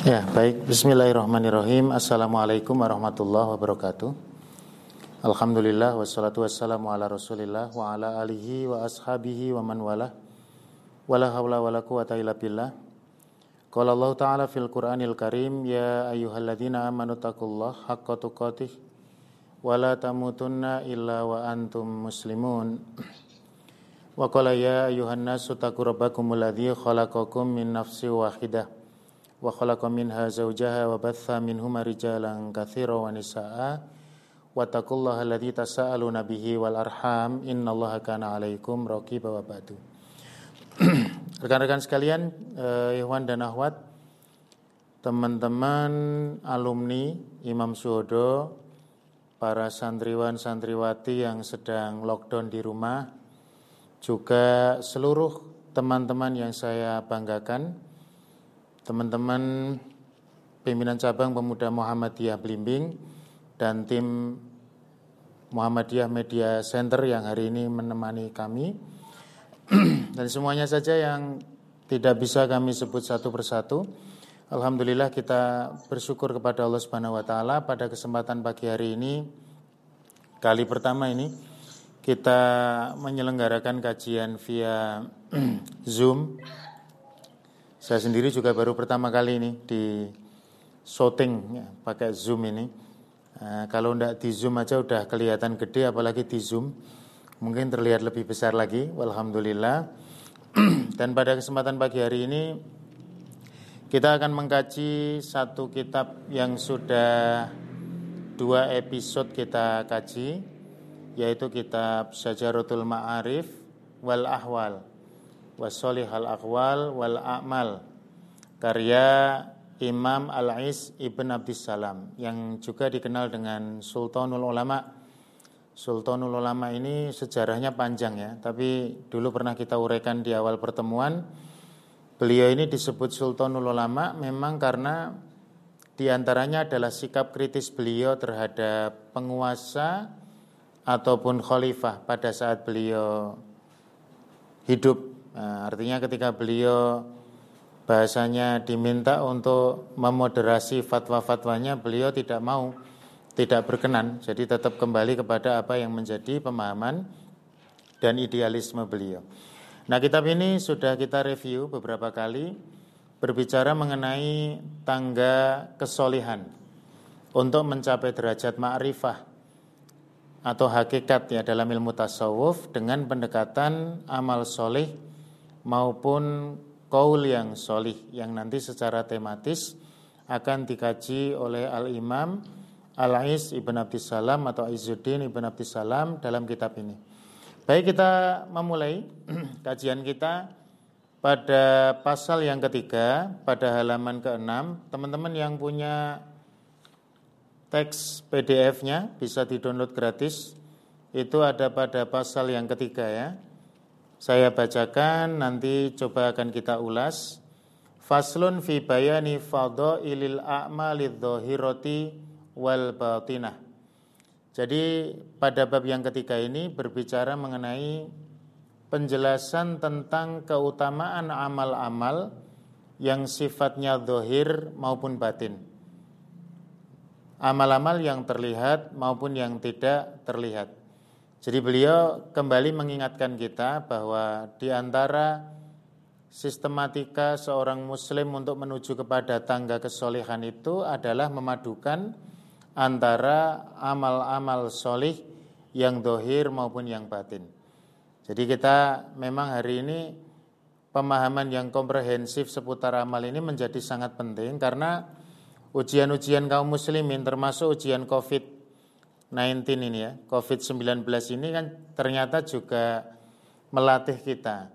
Ya, baik. Bismillahirrahmanirrahim. Assalamualaikum warahmatullahi wabarakatuh. Alhamdulillah wassalatu wassalamu ala Rasulillah wa ala alihi wa ashabihi wa man walah. Wala haula wala quwata illa billah. Qala Allah Ta'ala fil Qur'anil Karim, ya ayyuhalladzina amanu taqullaha haqqa tuqatih wa la tamutunna illa wa antum muslimun. Wa qala ya ayyuhannasu taqurabbakumul ladzi khalaqakum min nafsin wahidah wa khalaqa minha zawjaha wa batha minhuma rijalan katsiran wa nisaa wa taqullaha alladzi tasaaluna bihi wal arham innallaha kana 'alaikum raqiba wa ba'du. Rekan-rekan sekalian, ikhwan dan akhwat, teman-teman alumni Imam Suhodo, para santriwan santriwati yang sedang lockdown di rumah, juga seluruh teman-teman yang saya banggakan, teman-teman pimpinan cabang pemuda Muhammadiyah Blimbing dan tim Muhammadiyah Media Center yang hari ini menemani kami, dan semuanya saja yang tidak bisa kami sebut satu persatu. Alhamdulillah, kita bersyukur kepada Allah Subhanahu wa taala pada kesempatan pagi hari ini, kali pertama ini kita menyelenggarakan kajian via Zoom. Saya sendiri juga baru pertama kali ini di shooting ya, pakai Zoom ini. Kalau tidak di Zoom aja udah kelihatan gede, apalagi di Zoom mungkin terlihat lebih besar lagi. Alhamdulillah. Dan pada kesempatan pagi hari ini kita akan mengkaji satu kitab yang sudah 2 episode kita kaji, yaitu kitab Syajaratul Ma'arif Wal Ahwal Wasalihal Aqwal Wal A'mal karya Imam Al-Izz Ibn Abdissalam, yang juga dikenal dengan Sultanul Ulama. Sultanul Ulama ini sejarahnya panjang ya, tapi dulu pernah kita uraikan di awal pertemuan. Beliau ini disebut Sultanul Ulama memang karena diantaranya adalah sikap kritis beliau terhadap penguasa ataupun khalifah pada saat beliau hidup. Nah, artinya ketika beliau bahasanya diminta untuk memoderasi fatwa-fatwanya, beliau tidak mau, tidak berkenan. Jadi tetap kembali kepada apa yang menjadi pemahaman dan idealisme beliau. Nah, kitab ini sudah kita review beberapa kali, berbicara mengenai tangga kesolihan untuk mencapai derajat ma'rifah atau hakikat ya dalam ilmu tasawuf dengan pendekatan amal soleh maupun qaul yang solih, yang nanti secara tematis akan dikaji oleh Al-Imam Al-Izz Ibn Abdissalam atau Izzuddin Ibn Abdissalam dalam kitab ini. Baik, kita memulai kajian kita pada pasal yang ketiga, pada halaman ke-6. Teman-teman yang punya teks PDF-nya bisa di-download gratis. Itu ada pada pasal yang ketiga ya. Saya bacakan, nanti coba akan kita ulas. Faslun fi bayani fadhailil a'malidh dhahirati wal batinah. Jadi pada bab yang ketiga ini berbicara mengenai penjelasan tentang keutamaan amal-amal yang sifatnya dhahir maupun batin. Amal-amal yang terlihat maupun yang tidak terlihat. Jadi beliau kembali mengingatkan kita bahwa di antara sistematika seorang muslim untuk menuju kepada tangga kesolihan itu adalah memadukan antara amal-amal solih yang dohir maupun yang batin. Jadi kita memang hari ini pemahaman yang komprehensif seputar amal ini menjadi sangat penting, karena ujian-ujian kaum muslimin termasuk ujian COVID-19 ini ya, COVID-19 ini kan ternyata juga melatih kita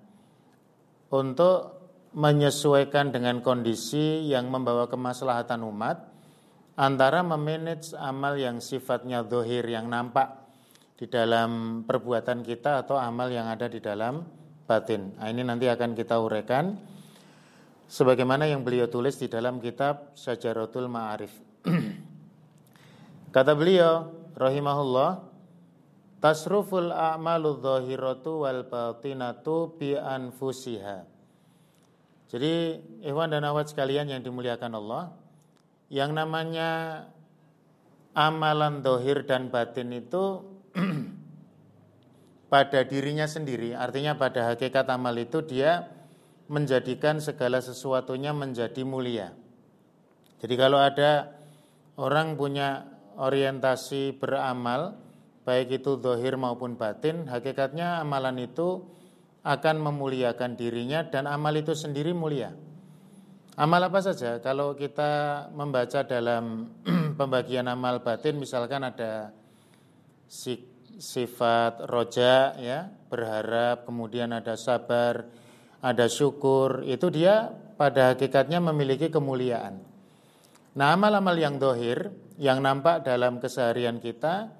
untuk menyesuaikan dengan kondisi yang membawa kemaslahatan umat antara memanage amal yang sifatnya zahir, yang nampak di dalam perbuatan kita, atau amal yang ada di dalam batin. Nah, ini nanti akan kita uraikan sebagaimana yang beliau tulis di dalam kitab Syajaratul Ma'arif. Kata beliau rahimahullah, tasruful a'malu dhahiratu wal batinatu bi anfusiha. Jadi ikhwan dan akhwat sekalian yang dimuliakan Allah, yang namanya amalan dohir dan batin itu pada dirinya sendiri, artinya pada hakikat amal itu dia menjadikan segala sesuatunya menjadi mulia. Jadi kalau ada orang punya orientasi beramal, baik itu dohir maupun batin, hakikatnya amalan itu akan memuliakan dirinya dan amal itu sendiri mulia. Amal apa saja? Kalau kita membaca dalam pembagian amal batin, misalkan ada sifat roja, ya, berharap, kemudian ada sabar, ada syukur, itu dia pada hakikatnya memiliki kemuliaan. Nah, amal-amal yang dohir, yang nampak dalam keseharian kita,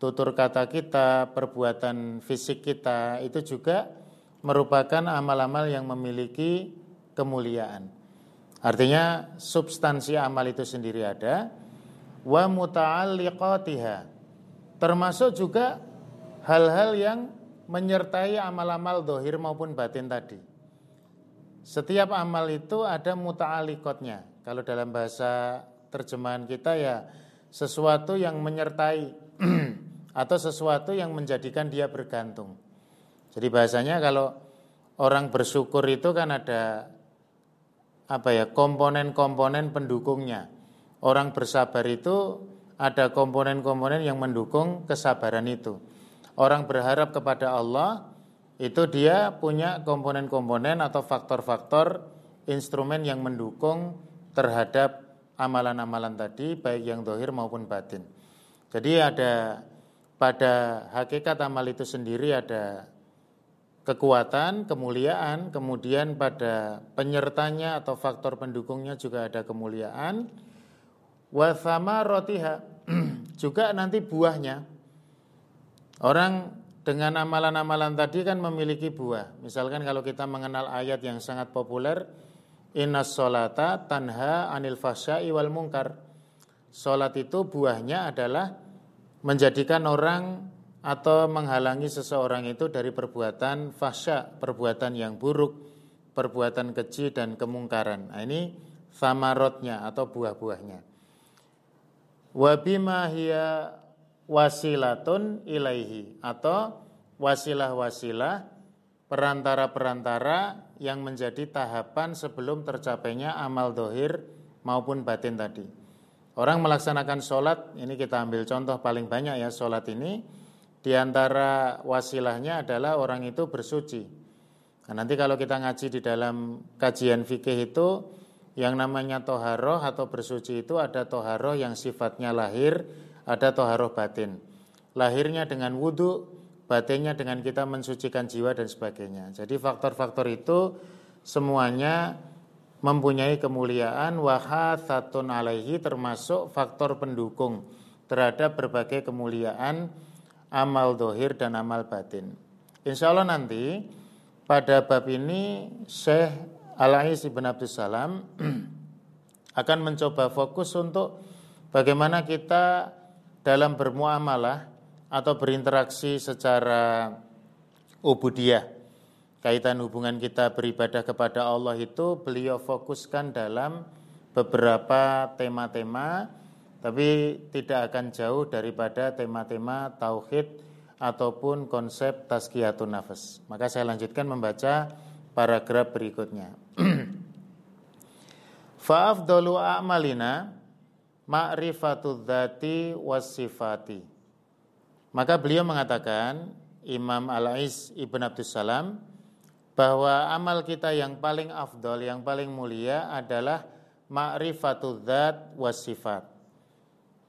tutur kata kita, perbuatan fisik kita, itu juga merupakan amal-amal yang memiliki kemuliaan. Artinya substansi amal itu sendiri ada. Wa muta'alliqatiha, termasuk juga hal-hal yang menyertai amal-amal dohir maupun batin tadi. Setiap amal itu ada muta'alliqatnya. Kalau dalam bahasa terjemahan kita ya sesuatu yang menyertai atau sesuatu yang menjadikan dia bergantung. Jadi bahasanya kalau orang bersyukur itu kan ada komponen-komponen pendukungnya. Orang bersabar itu ada komponen-komponen yang mendukung kesabaran itu. Orang berharap kepada Allah itu dia punya komponen-komponen atau faktor-faktor instrumen yang mendukung terhadap amalan-amalan tadi, baik yang zahir maupun batin. Jadi ada pada hakikat amal itu sendiri ada kekuatan, kemuliaan, kemudian pada penyertanya atau faktor pendukungnya juga ada kemuliaan. Wa thamaratiha, juga nanti buahnya. Orang dengan amalan-amalan tadi kan memiliki buah. Misalkan kalau kita mengenal ayat yang sangat populer, innas sholata tanha anil fahsya'i wal munkar. Sholat itu buahnya adalah menjadikan orang atau menghalangi seseorang itu dari perbuatan fahsya, perbuatan yang buruk, perbuatan keji dan kemungkaran. Nah, ini samarotnya atau buah-buahnya. Wa bima hiya wasilatun ilaihi, atau wasilah-wasilah, perantara-perantara yang menjadi tahapan sebelum tercapainya amal dohir maupun batin tadi. Orang melaksanakan sholat, ini kita ambil contoh paling banyak ya, sholat ini di antara wasilahnya adalah orang itu bersuci. Nah, nanti kalau kita ngaji di dalam kajian fikih itu, yang namanya toharoh atau bersuci itu ada toharoh yang sifatnya lahir, ada toharoh batin. Lahirnya dengan wudu, batinnya dengan kita mensucikan jiwa dan sebagainya. Jadi faktor-faktor itu semuanya mempunyai kemuliaan. Wahathatun alaihi, termasuk faktor pendukung terhadap berbagai kemuliaan amal dohir dan amal batin. Insya Allah nanti pada bab ini Syekh Al-Ais Ibn Abdissalam akan mencoba fokus untuk bagaimana kita dalam bermuamalah atau berinteraksi secara ubudiyah. Kaitan hubungan kita beribadah kepada Allah itu beliau fokuskan dalam beberapa tema-tema, tapi tidak akan jauh daripada tema-tema tauhid ataupun konsep tazkiyatun nafas. Maka saya lanjutkan membaca paragraf berikutnya. Fa afdalu a'malina ma'rifatudz dzati was sifati. Maka beliau mengatakan, Imam Al-Ais Ibn Abdissalam, bahwa amal kita yang paling afdal, yang paling mulia adalah ma'rifatudz dzat was sifat.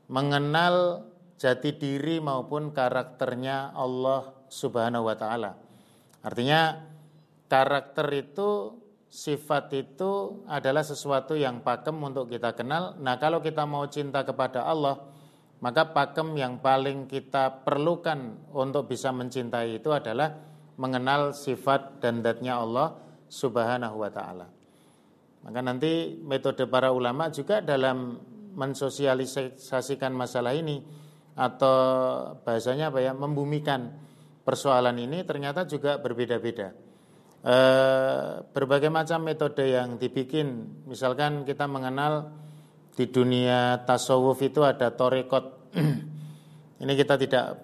Mengenal jati diri maupun karakternya Allah Subhanahu wa ta'ala. Artinya karakter itu, sifat itu adalah sesuatu yang pakem untuk kita kenal. Nah, kalau kita mau cinta kepada Allah, maka pakem yang paling kita perlukan untuk bisa mencintai itu adalah mengenal sifat dan zatnya Allah Subhanahu wa ta'ala. Maka nanti metode para ulama juga dalam mensosialisasikan masalah ini, atau bahasanya membumikan persoalan ini, ternyata juga berbeda-beda. berbagai macam metode yang dibikin. Misalkan kita mengenal di dunia tasawuf itu ada tarekat. Ini kita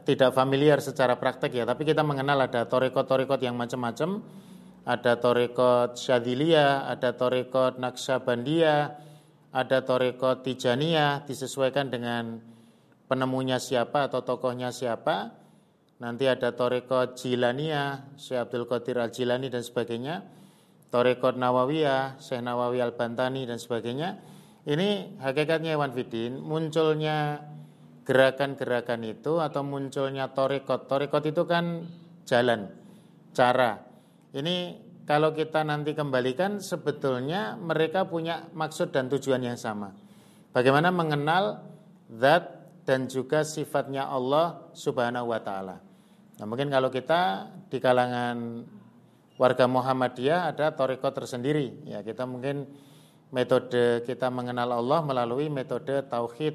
tidak familiar secara praktek ya, tapi kita mengenal ada tarekat-tarekat yang macam-macam. Ada tarekat Syadiliyah, ada tarekat Naksabandiya, ada tarekat Tijaniyah, disesuaikan dengan penemunya siapa atau tokohnya siapa. Nanti ada tarekat Jilaniyah, Syekh Abdul Qadir al-Jilani dan sebagainya. Tarekat Nawawiyah, Syekh Nawawi al-Bantani dan sebagainya. Ini hakikatnya Iwan Fidin, munculnya gerakan-gerakan itu atau munculnya tarekat. Tarekat itu kan jalan, cara. Ini kalau kita nanti kembalikan, sebetulnya mereka punya maksud dan tujuan yang sama. Bagaimana mengenal zat dan juga sifatnya Allah Subhanahu wa taala. Nah, mungkin kalau kita di kalangan warga Muhammadiyah ada tarekat tersendiri. Ya, kita mungkin metode kita mengenal Allah melalui metode tauhid,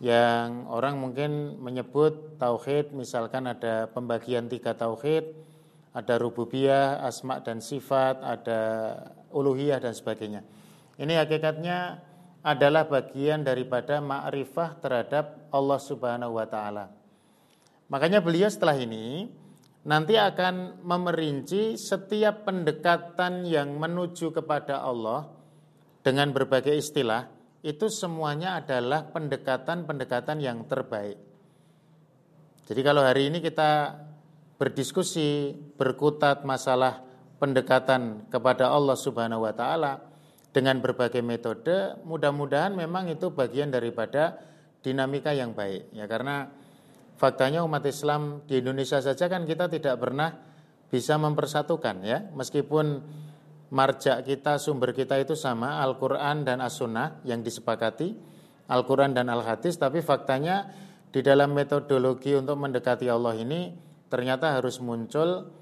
yang orang mungkin menyebut tauhid, misalkan ada pembagian 3 tauhid. Ada rububiyah, asma dan sifat, ada uluhiyah dan sebagainya. Ini hakikatnya adalah bagian daripada ma'rifah terhadap Allah Subhanahu wa taala. Makanya beliau setelah ini nanti akan memerinci setiap pendekatan yang menuju kepada Allah dengan berbagai istilah, itu semuanya adalah pendekatan-pendekatan yang terbaik. Jadi kalau hari ini kita berdiskusi, berkutat masalah pendekatan kepada Allah Subhanahu wa taala dengan berbagai metode, mudah-mudahan memang itu bagian daripada dinamika yang baik. Ya, karena faktanya umat Islam di Indonesia saja kan kita tidak pernah bisa mempersatukan ya. Meskipun marja kita, sumber kita itu sama, Al-Qur'an dan As-Sunnah yang disepakati, Al-Qur'an dan Al-Hadis, tapi faktanya di dalam metodologi untuk mendekati Allah ini ternyata harus muncul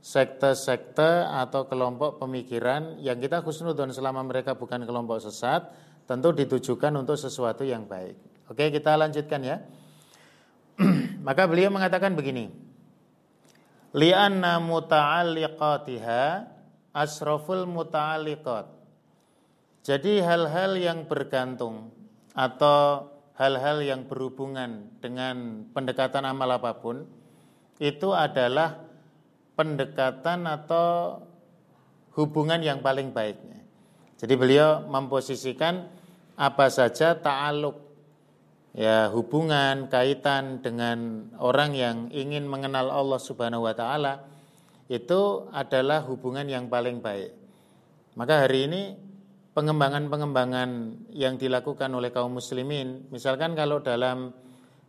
sekte-sekte atau kelompok pemikiran yang kita khusnudon selama mereka bukan kelompok sesat, tentu ditujukan untuk sesuatu yang baik. Oke, kita lanjutkan ya. Maka beliau mengatakan begini. Li'anna muta'alliqatiha asraful muta'alliqat. Jadi hal-hal yang bergantung atau hal-hal yang berhubungan dengan pendekatan amal apapun itu adalah pendekatan atau hubungan yang paling baiknya. Jadi beliau memposisikan apa saja ta'aluk, ya, hubungan, kaitan dengan orang yang ingin mengenal Allah Subhanahu wa taala, itu adalah hubungan yang paling baik. Maka hari ini pengembangan-pengembangan yang dilakukan oleh kaum muslimin, misalkan kalau dalam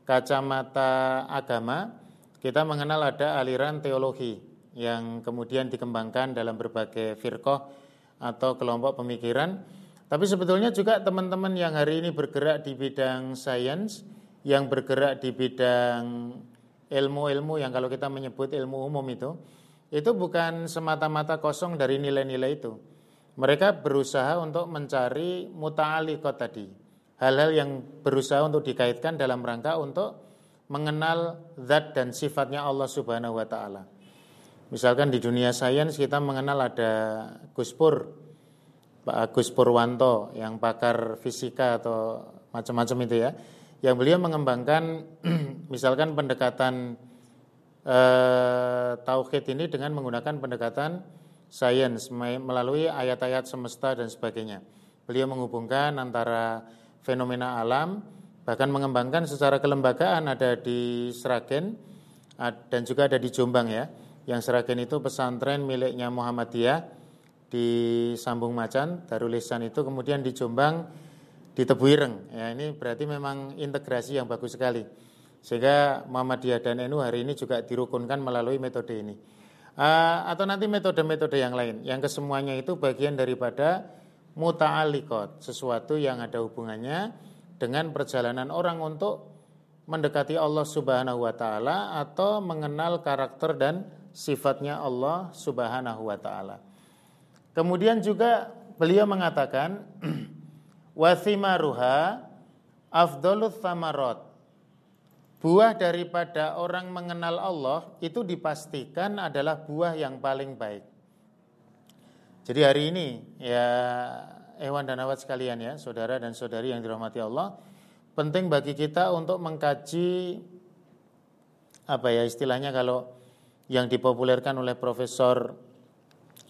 kacamata agama kita mengenal ada aliran teologi yang kemudian dikembangkan dalam berbagai firqah atau kelompok pemikiran. Tapi sebetulnya juga teman-teman yang hari ini bergerak di bidang sains, yang bergerak di bidang ilmu-ilmu yang kalau kita menyebut ilmu umum itu bukan semata-mata kosong dari nilai-nilai itu. Mereka berusaha untuk mencari muta'alliqat tadi, hal-hal yang berusaha untuk dikaitkan dalam rangka untuk mengenal zat dan sifatnya Allah Subhanahu wa taala. Misalkan di dunia sains kita mengenal ada Gus Pur, Pak Agus Purwanto yang pakar fisika atau macam-macam itu ya. Yang beliau mengembangkan misalkan pendekatan tauhid ini dengan menggunakan pendekatan sains melalui ayat-ayat semesta dan sebagainya. Beliau menghubungkan antara fenomena alam, bahkan mengembangkan secara kelembagaan, ada di Sragen dan juga ada di Jombang ya. Yang Sragen itu pesantren miliknya Muhammadiyah di Sambung Macan, Darul Ihsan itu, kemudian di Jombang di Tebuireng. Ya, ini berarti memang integrasi yang bagus sekali. Sehingga Muhammadiyah dan NU hari ini juga dirukunkan melalui metode ini. Atau nanti metode-metode yang lain, yang kesemuanya itu bagian daripada muta'alliqat, sesuatu yang ada hubungannya dengan perjalanan orang untuk mendekati Allah Subhanahu wa taala atau mengenal karakter dan sifatnya Allah Subhanahu wa taala. Kemudian juga beliau mengatakan wathimaruha afdalus samarat. Buah daripada orang mengenal Allah itu dipastikan adalah buah yang paling baik. Jadi hari ini ya Ikhwan dan Akhwat sekalian ya, saudara dan saudari yang dirahmati Allah, penting bagi kita untuk mengkaji apa ya istilahnya kalau yang dipopulerkan oleh Profesor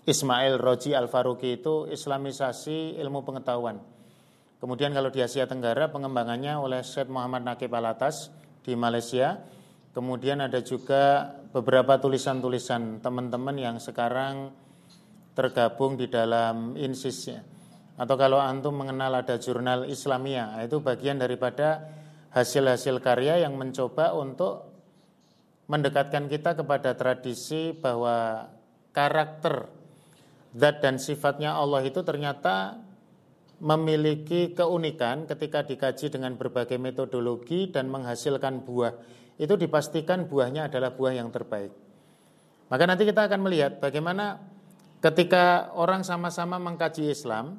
Ismail Roji Al-Faruqi itu Islamisasi ilmu pengetahuan. Kemudian kalau di Asia Tenggara pengembangannya oleh Syed Muhammad Naqib Al-Atas di Malaysia. Kemudian ada juga beberapa tulisan-tulisan teman-teman yang sekarang tergabung di dalam INSIS-nya. Atau kalau antum mengenal ada jurnal Islamiyah, itu bagian daripada hasil-hasil karya yang mencoba untuk mendekatkan kita kepada tradisi bahwa karakter zat dan sifatnya Allah itu ternyata memiliki keunikan ketika dikaji dengan berbagai metodologi dan menghasilkan buah. Itu dipastikan buahnya adalah buah yang terbaik. Maka nanti kita akan melihat bagaimana ketika orang sama-sama mengkaji Islam,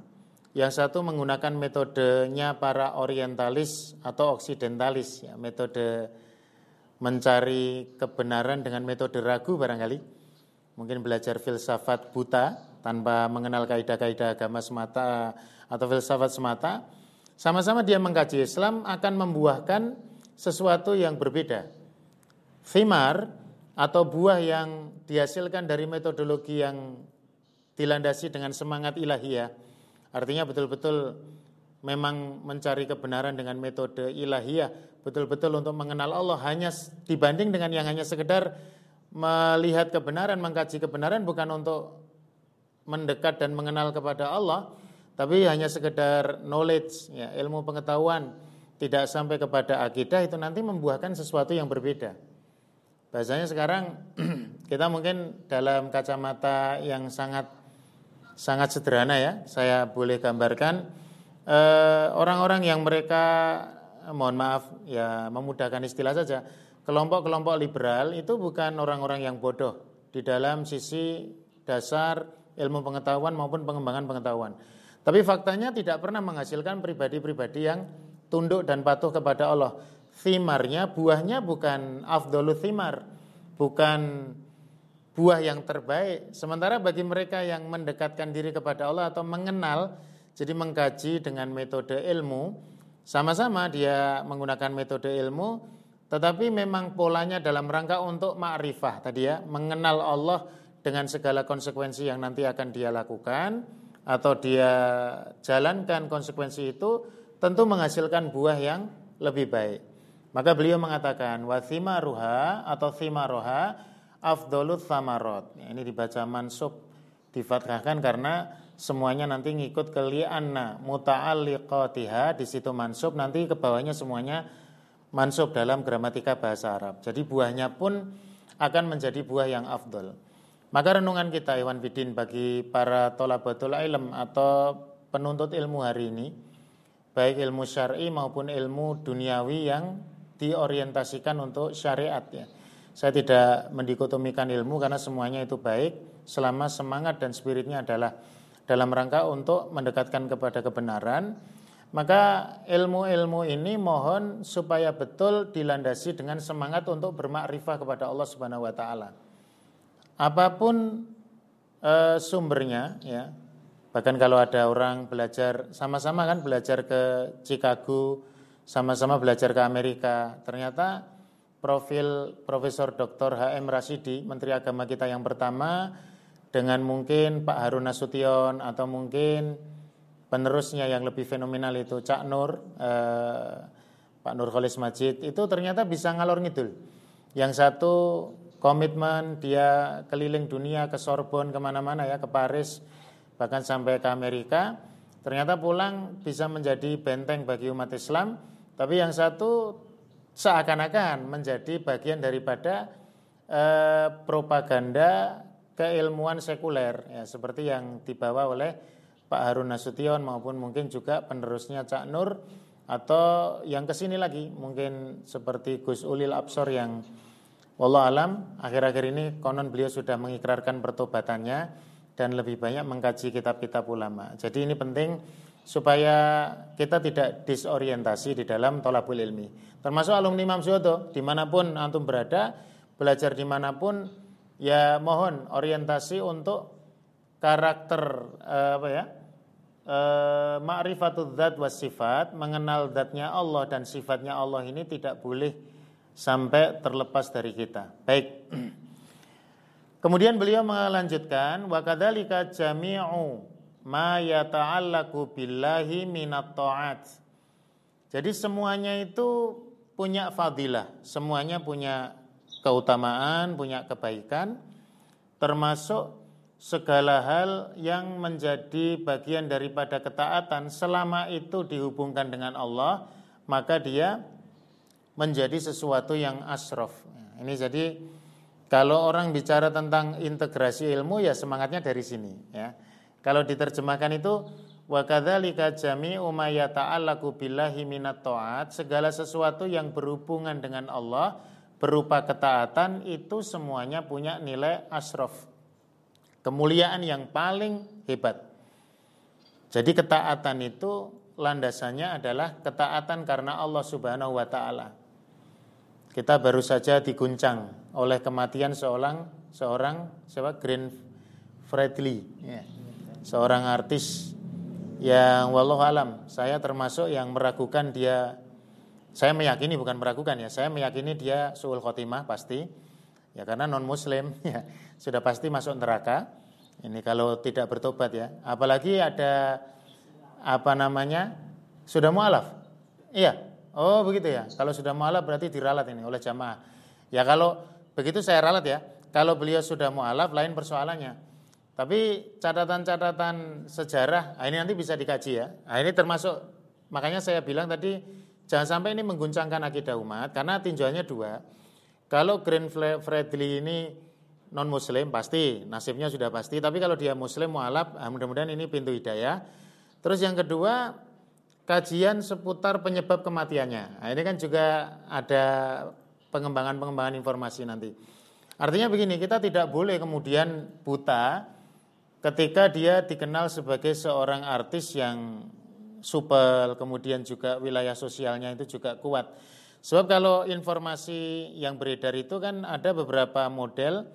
yang satu menggunakan metodenya para orientalis atau oksidentalis, ya, metode mencari kebenaran dengan metode ragu barangkali. Mungkin belajar filsafat buta tanpa mengenal kaidah-kaidah agama semata atau filsafat semata. Sama-sama dia mengkaji Islam akan membuahkan sesuatu yang berbeda. Thimar atau buah yang dihasilkan dari metodologi yang dilandasi dengan semangat ilahiyah. Artinya betul-betul memang mencari kebenaran dengan metode ilahiyah, betul-betul untuk mengenal Allah, hanya dibanding dengan yang hanya sekedar melihat kebenaran, mengkaji kebenaran bukan untuk mendekat dan mengenal kepada Allah, tapi hanya sekedar knowledge, ya, ilmu pengetahuan, tidak sampai kepada akidah, itu nanti membuahkan sesuatu yang berbeda. Bahasanya sekarang kita mungkin dalam kacamata yang sangat sederhana ya, saya boleh gambarkan orang-orang yang mereka, mohon maaf ya memudahkan istilah saja, kelompok-kelompok liberal itu bukan orang-orang yang bodoh di dalam sisi dasar ilmu pengetahuan maupun pengembangan pengetahuan. Tapi faktanya tidak pernah menghasilkan pribadi-pribadi yang tunduk dan patuh kepada Allah. Thimarnya, buahnya bukan afdolu thimar, bukan buah yang terbaik. Sementara bagi mereka yang mendekatkan diri kepada Allah atau mengenal, jadi mengkaji dengan metode ilmu, sama-sama dia menggunakan metode ilmu, tetapi memang polanya dalam rangka untuk ma'rifah tadi ya, mengenal Allah dengan segala konsekuensi yang nanti akan dia lakukan atau dia jalankan konsekuensi itu, tentu menghasilkan buah yang lebih baik. Maka beliau mengatakan wa thimaruha atau thimaruha afdolul thamarot. Ini dibaca mansub, difathahkan karena semuanya nanti ngikut ke li'anna muta'alliqatiha, di situ mansub, nanti ke bawahnya semuanya mansub dalam gramatika bahasa Arab. Jadi buahnya pun akan menjadi buah yang afdol. Maka renungan kita Iwan Bidin bagi para thalabatul ilm atau penuntut ilmu hari ini, baik ilmu syar'i maupun ilmu duniawi yang diorientasikan untuk syariat ya. Saya tidak mendikotomikan ilmu karena semuanya itu baik selama semangat dan spiritnya adalah dalam rangka untuk mendekatkan kepada kebenaran. Maka ilmu-ilmu ini mohon supaya betul dilandasi dengan semangat untuk bermakrifah kepada Allah Subhanahu wa taala. Apapun sumbernya ya. Bahkan kalau ada orang belajar sama-sama kan belajar ke Chicago, sama-sama belajar ke Amerika, ternyata profil Profesor Dr. H.M. Rasidi, Menteri Agama kita yang pertama, dengan mungkin Pak Harun Nasution atau mungkin penerusnya yang lebih fenomenal itu Cak Nur, Pak Nurcholish Madjid, itu ternyata bisa ngalor ngidul. Yang satu komitmen dia keliling dunia ke Sorbonne kemana-mana ya, ke Paris, bahkan sampai ke Amerika, ternyata pulang bisa menjadi benteng bagi umat Islam. Tapi yang satu seakan-akan menjadi bagian daripada propaganda keilmuan sekuler ya, seperti yang dibawa oleh Pak Harun Nasution maupun mungkin juga penerusnya Cak Nur, atau yang kesini lagi mungkin seperti Gus Ulil Absor yang wallah alam akhir-akhir ini konon beliau sudah mengikrarkan pertobatannya dan lebih banyak mengkaji kitab-kitab ulama. Jadi ini penting supaya kita tidak disorientasi di dalam thalabul ilmi. Termasuk alumni Imam Suhodo, dimanapun antum berada, belajar dimanapun, ya mohon orientasi untuk karakter ma'rifatul dzat was sifat, mengenal dzatnya Allah dan sifatnya Allah ini tidak boleh sampai terlepas dari kita. Baik. Kemudian beliau melanjutkan, wa kadzalika jami'u ma yata'allaqu billahi minat ta'at. Jadi semuanya itu punya fadilah, semuanya punya keutamaan, punya kebaikan, termasuk segala hal yang menjadi bagian daripada ketaatan. Selama itu dihubungkan dengan Allah, maka dia menjadi sesuatu yang asraf. Ini jadi kalau orang bicara tentang integrasi ilmu, ya semangatnya dari sini, ya. Kalau diterjemahkan itu wa kadzalika jami'u ma yata'allaqu billahi minat ta'at, segala sesuatu yang berhubungan dengan Allah berupa ketaatan itu semuanya punya nilai asraf, kemuliaan yang paling hebat. Jadi ketaatan itu landasannya adalah ketaatan karena Allah Subhanahu wa taala. Kita baru saja diguncang oleh kematian seorang Glenn Fredly, seorang artis yang wallahu alam, saya termasuk yang meragukan dia, saya meyakini, bukan meragukan ya, saya meyakini dia suul khotimah pasti, ya karena non muslim, ya sudah pasti masuk neraka, ini kalau tidak bertobat ya, apalagi ada sudah mu'alaf, iya, oh begitu ya, kalau sudah mu'alaf berarti diralat ini oleh jamaah, ya kalau begitu saya ralat ya, kalau beliau sudah mu'alaf lain persoalannya. Tapi catatan-catatan sejarah, ini nanti bisa dikaji ya. Ini termasuk, makanya saya bilang tadi, jangan sampai ini mengguncangkan akidah umat, karena tinjauannya dua. Kalau Glenn Fredly ini non-muslim, pasti, nasibnya sudah pasti. Tapi kalau dia muslim, mu'alaf, mudah-mudahan ini pintu hidayah. Terus yang kedua, kajian seputar penyebab kematiannya. Ini kan juga ada pengembangan-pengembangan informasi nanti. Artinya begini, kita tidak boleh kemudian buta ketika dia dikenal sebagai seorang artis yang supel, kemudian juga wilayah sosialnya itu juga kuat. Sebab kalau informasi yang beredar itu kan ada beberapa model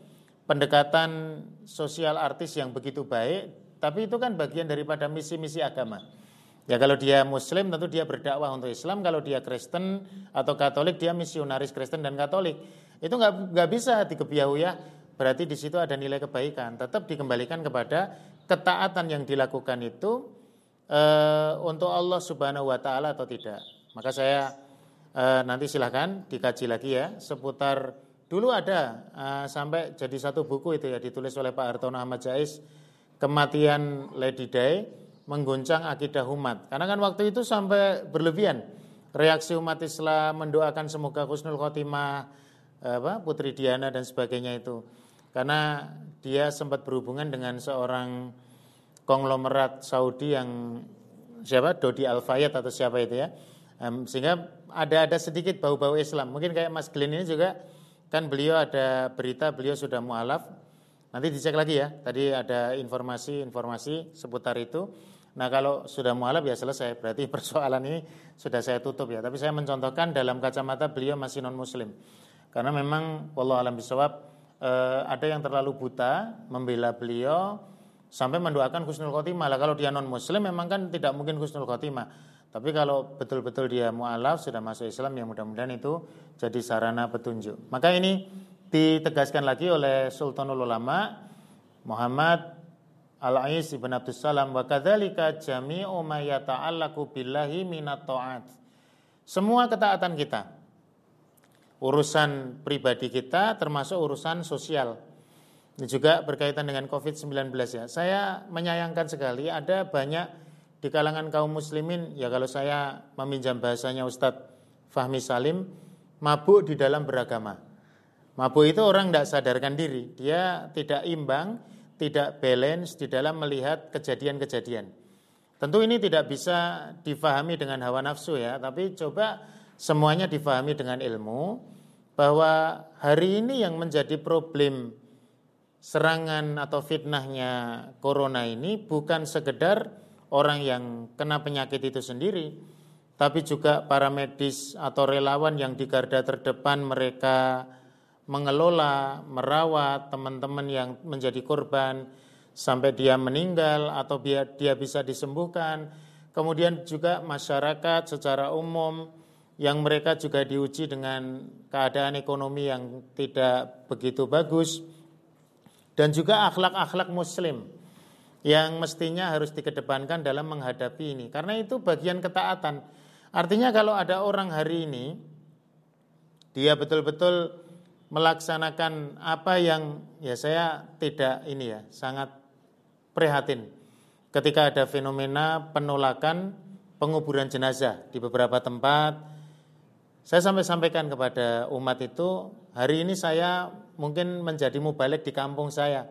pendekatan sosial artis yang begitu baik, tapi itu kan bagian daripada misi-misi agama. Ya kalau dia muslim tentu dia berdakwah untuk Islam, kalau dia Kristen atau Katolik dia misionaris Kristen dan Katolik. Itu nggak bisa dikebiahu ya, berarti di situ ada nilai kebaikan, tetap dikembalikan kepada ketaatan yang dilakukan itu untuk Allah Subhanahu wa taala atau tidak. Maka saya nanti silakan dikaji lagi ya, seputar dulu ada sampai jadi satu buku itu ya, ditulis oleh Pak Artun Ahmad Jais, Kematian Lady Day Mengguncang Akidah Umat. Karena kan waktu itu sampai berlebihan reaksi umat Islam mendoakan semoga husnul khotimah Putri Diana dan sebagainya itu, karena dia sempat berhubungan dengan seorang konglomerat Saudi yang Dodi Al-Fayed atau siapa itu ya, sehingga ada sedikit bau-bau Islam. Mungkin kayak Mas Glenn ini juga kan, beliau ada berita beliau sudah mu'alaf, nanti dicek lagi ya, tadi ada informasi-informasi seputar itu. Nah kalau sudah mu'alaf ya selesai, berarti persoalan ini sudah saya tutup ya, tapi saya mencontohkan dalam kacamata beliau masih non-muslim. Karena memang wallahu alam bisawab, ada yang terlalu buta membela beliau sampai mendoakan husnul khotimah. Lah kalau dia non muslim memang kan tidak mungkin husnul khotimah. Tapi kalau betul-betul dia mu'alaf sudah masuk Islam, ya mudah-mudahan itu jadi sarana petunjuk. Maka ini ditegaskan lagi oleh Sultanul Ulama Muhammad Al-Izzuddin Ibn Abdissalam, wa kadzalika jami'u ma yata'allaqu billahi minat ta'at. Semua ketaatan kita, urusan pribadi kita termasuk urusan sosial. Ini juga berkaitan dengan COVID-19 ya. Saya menyayangkan sekali ada banyak di kalangan kaum muslimin, ya kalau saya meminjam bahasanya Ustadz Fahmi Salim, mabuk di dalam beragama. Mabuk itu orang tidak sadarkan diri, dia tidak imbang, tidak balance di dalam melihat kejadian-kejadian. Tentu ini tidak bisa difahami dengan hawa nafsu ya, tapi coba semuanya difahami dengan ilmu, bahwa hari ini yang menjadi problem serangan atau fitnahnya corona ini bukan sekedar orang yang kena penyakit itu sendiri, tapi juga para medis atau relawan yang di garda terdepan, mereka mengelola, merawat teman-teman yang menjadi korban. sampai dia meninggal atau dia bisa disembuhkan. Kemudian juga masyarakat secara umum yang mereka juga diuji dengan keadaan ekonomi yang tidak begitu bagus, dan juga akhlak-akhlak muslim yang mestinya harus dikedepankan dalam menghadapi ini, karena itu bagian ketaatan. Artinya kalau ada orang hari ini dia betul-betul melaksanakan apa yang, ya saya tidak ini ya, sangat prihatin ketika ada fenomena penolakan penguburan jenazah di beberapa tempat. Saya sampaikan kepada umat itu, hari ini saya mungkin menjadi mubalik di kampung saya.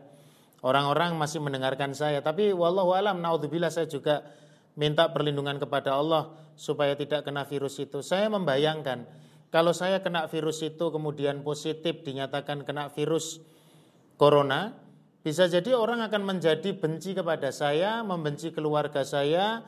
Orang-orang masih mendengarkan saya, tapi wallahu alam, naudzubillah, saya juga minta perlindungan kepada Allah supaya tidak kena virus itu. Saya membayangkan kalau saya kena virus itu kemudian positif dinyatakan kena virus corona, bisa jadi orang akan menjadi benci kepada saya, membenci keluarga saya,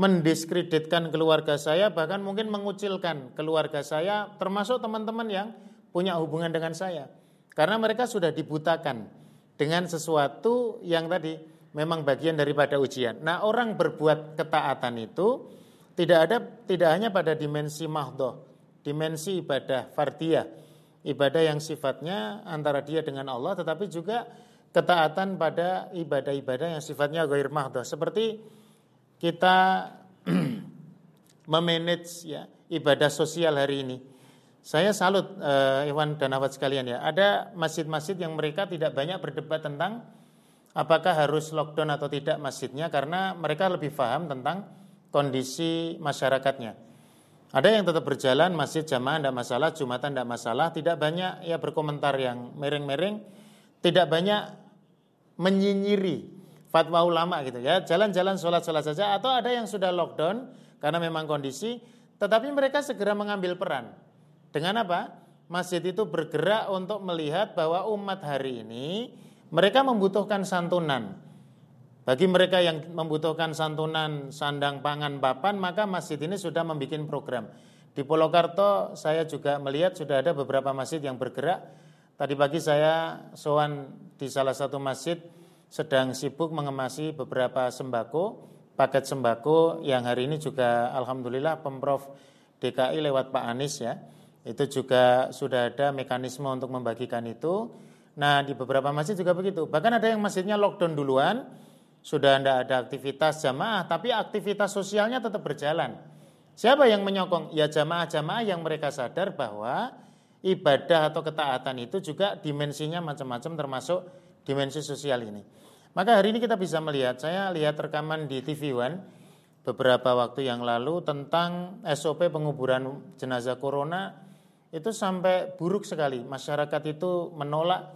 mendiskreditkan keluarga saya, bahkan mungkin mengucilkan keluarga saya, termasuk teman-teman yang punya hubungan dengan saya. Karena mereka sudah dibutakan dengan sesuatu yang tadi memang bagian daripada ujian. Nah, orang berbuat ketaatan itu tidak hanya pada dimensi mahdoh, dimensi ibadah fardiyah, ibadah yang sifatnya antara dia dengan Allah, tetapi juga ketaatan pada ibadah-ibadah yang sifatnya ghair mahdoh. Seperti kita memanage ya ibadah sosial hari ini. Saya salut Iwan dan Awad sekalian ya. Ada masjid-masjid yang mereka tidak banyak berdebat tentang apakah harus lockdown atau tidak masjidnya, karena mereka lebih paham tentang kondisi masyarakatnya. Ada yang tetap berjalan, masjid jamaah tidak masalah, jumatan tidak masalah, tidak banyak ya berkomentar yang mereng-mereng, tidak banyak menyinyiri fatwa ulama gitu ya. Jalan-jalan sholat-sholat saja, atau ada yang sudah lockdown karena memang kondisi, tetapi mereka segera mengambil peran. Dengan apa? Masjid itu bergerak untuk melihat bahwa umat hari ini mereka membutuhkan santunan. Bagi mereka yang membutuhkan santunan sandang pangan papan, maka masjid ini sudah membuat program. Di Polokarto saya juga melihat sudah ada beberapa masjid yang bergerak. Tadi pagi saya sowan di salah satu masjid sedang sibuk mengemasi beberapa sembako, paket sembako yang hari ini juga alhamdulillah Pemprov DKI lewat Pak Anies ya. Itu juga sudah ada mekanisme untuk membagikan itu. Nah, di beberapa masjid juga begitu. Bahkan ada yang masjidnya lockdown duluan, sudah tidak ada aktivitas jamaah, tapi aktivitas sosialnya tetap berjalan. Siapa yang menyokong? Ya jamaah-jamaah yang mereka sadar bahwa ibadah atau ketaatan itu juga dimensinya macam-macam, termasuk dimensi sosial ini. Maka hari ini kita bisa melihat, saya lihat rekaman di TV One beberapa waktu yang lalu tentang SOP penguburan jenazah corona. Itu sampai buruk sekali, masyarakat itu menolak,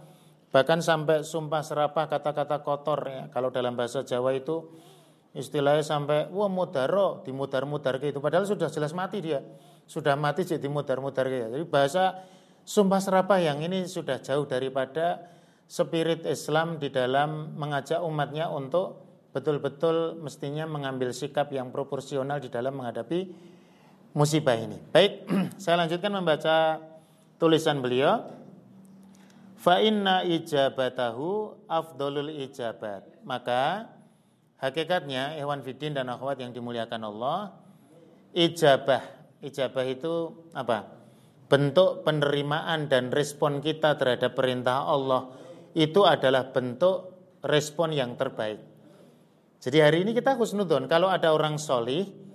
bahkan sampai sumpah serapah, kata-kata kotor ya. Kalau dalam bahasa Jawa itu istilahnya sampai wah mudaro, dimudar-mudar gitu. Padahal sudah jelas mati dia, sudah mati jadi dimudar-mudar gitu. Jadi bahasa sumpah serapah yang ini sudah jauh daripada spirit Islam di dalam mengajak umatnya untuk betul-betul mestinya mengambil sikap yang proporsional di dalam menghadapi musibah ini. Baik, saya lanjutkan membaca tulisan beliau. Fa inna ijabatahu afdolul ijabat. Maka hakikatnya, ikhwan fiddin dan akhwat yang dimuliakan Allah, ijabah itu apa? Bentuk penerimaan dan respon kita terhadap perintah Allah itu adalah bentuk respon yang terbaik. Jadi hari ini kita husnudon kalau ada orang solih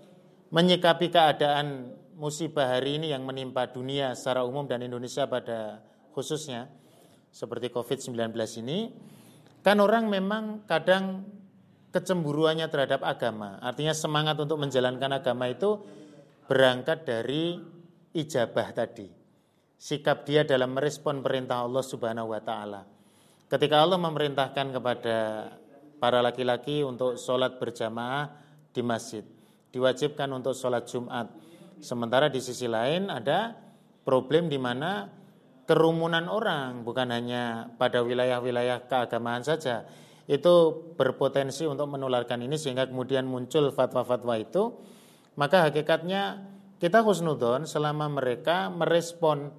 menyikapi keadaan musibah hari ini yang menimpa dunia secara umum dan Indonesia pada khususnya seperti COVID-19 ini, kan orang memang kadang kecemburuannya terhadap agama, artinya semangat untuk menjalankan agama itu berangkat dari ijabah tadi, sikap dia dalam merespon perintah Allah Subhanahu wa Ta'ala. Ketika Allah memerintahkan kepada para laki-laki untuk sholat berjamaah di masjid, diwajibkan untuk sholat Jumat. Sementara di sisi lain ada problem di mana kerumunan orang, bukan hanya pada wilayah-wilayah keagamaan saja, itu berpotensi untuk menularkan ini, sehingga kemudian muncul fatwa-fatwa itu. Maka hakikatnya kita husnudon selama mereka merespon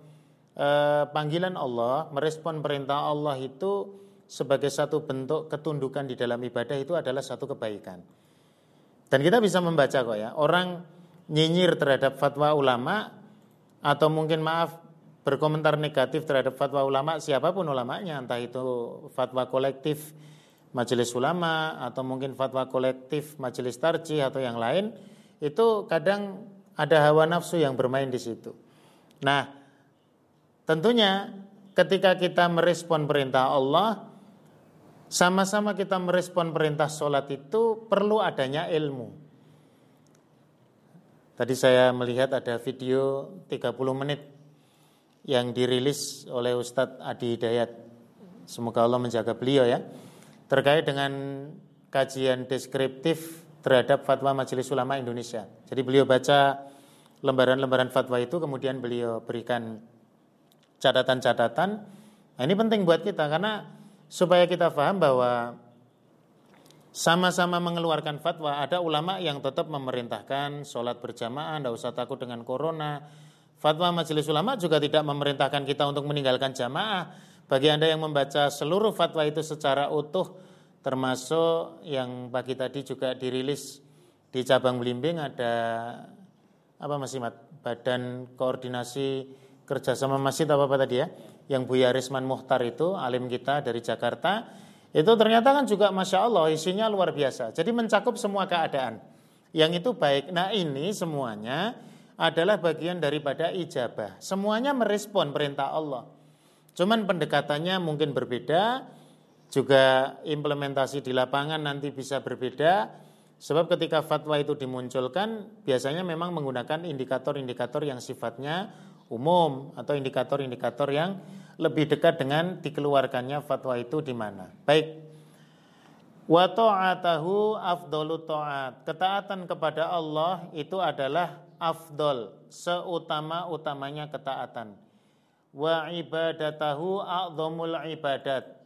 panggilan Allah, merespon perintah Allah itu sebagai satu bentuk ketundukan di dalam ibadah itu adalah satu kebaikan. Dan kita bisa membaca kok ya, orang nyinyir terhadap fatwa ulama atau mungkin maaf berkomentar negatif terhadap fatwa ulama, siapapun ulamanya, entah itu fatwa kolektif Majelis Ulama atau mungkin fatwa kolektif Majelis Tarjih atau yang lain, itu kadang ada hawa nafsu yang bermain di situ. Nah, tentunya ketika kita merespon perintah Allah, sama-sama kita merespon perintah sholat itu perlu adanya ilmu. Tadi saya melihat ada video 30 menit yang dirilis oleh Ustadz Adi Hidayat, semoga Allah menjaga beliau ya, terkait dengan kajian deskriptif terhadap fatwa Majelis Ulama Indonesia. Jadi beliau baca lembaran-lembaran fatwa itu, kemudian beliau berikan catatan-catatan. Nah, ini penting buat kita karena supaya kita paham bahwa sama-sama mengeluarkan fatwa, ada ulama yang tetap memerintahkan sholat berjamaah, tidak usah takut dengan corona. Fatwa Majelis Ulama juga tidak memerintahkan kita untuk meninggalkan jamaah. Bagi Anda yang membaca seluruh fatwa itu secara utuh, termasuk yang pagi tadi juga dirilis di cabang Blimbing, ada apa Mas Imat? Badan Koordinasi Kerjasama Masjid apa tadi ya? Yang Buya Risman Muhtar itu, alim kita dari Jakarta. Itu ternyata kan juga Masya Allah isinya luar biasa. Jadi mencakup semua keadaan. Yang itu baik. Nah ini semuanya adalah bagian daripada ijabah. Semuanya merespon perintah Allah. Cuman pendekatannya mungkin berbeda, juga implementasi di lapangan nanti bisa berbeda. Sebab ketika fatwa itu dimunculkan, biasanya memang menggunakan indikator-indikator yang sifatnya umum atau indikator-indikator yang lebih dekat dengan dikeluarkannya fatwa itu di mana. Baik. Wa ta'atahu afdalu ta'at. Ketaatan kepada Allah itu adalah afdol, seutama-utamanya ketaatan. Wa ibadatahu a'zamul ibadat.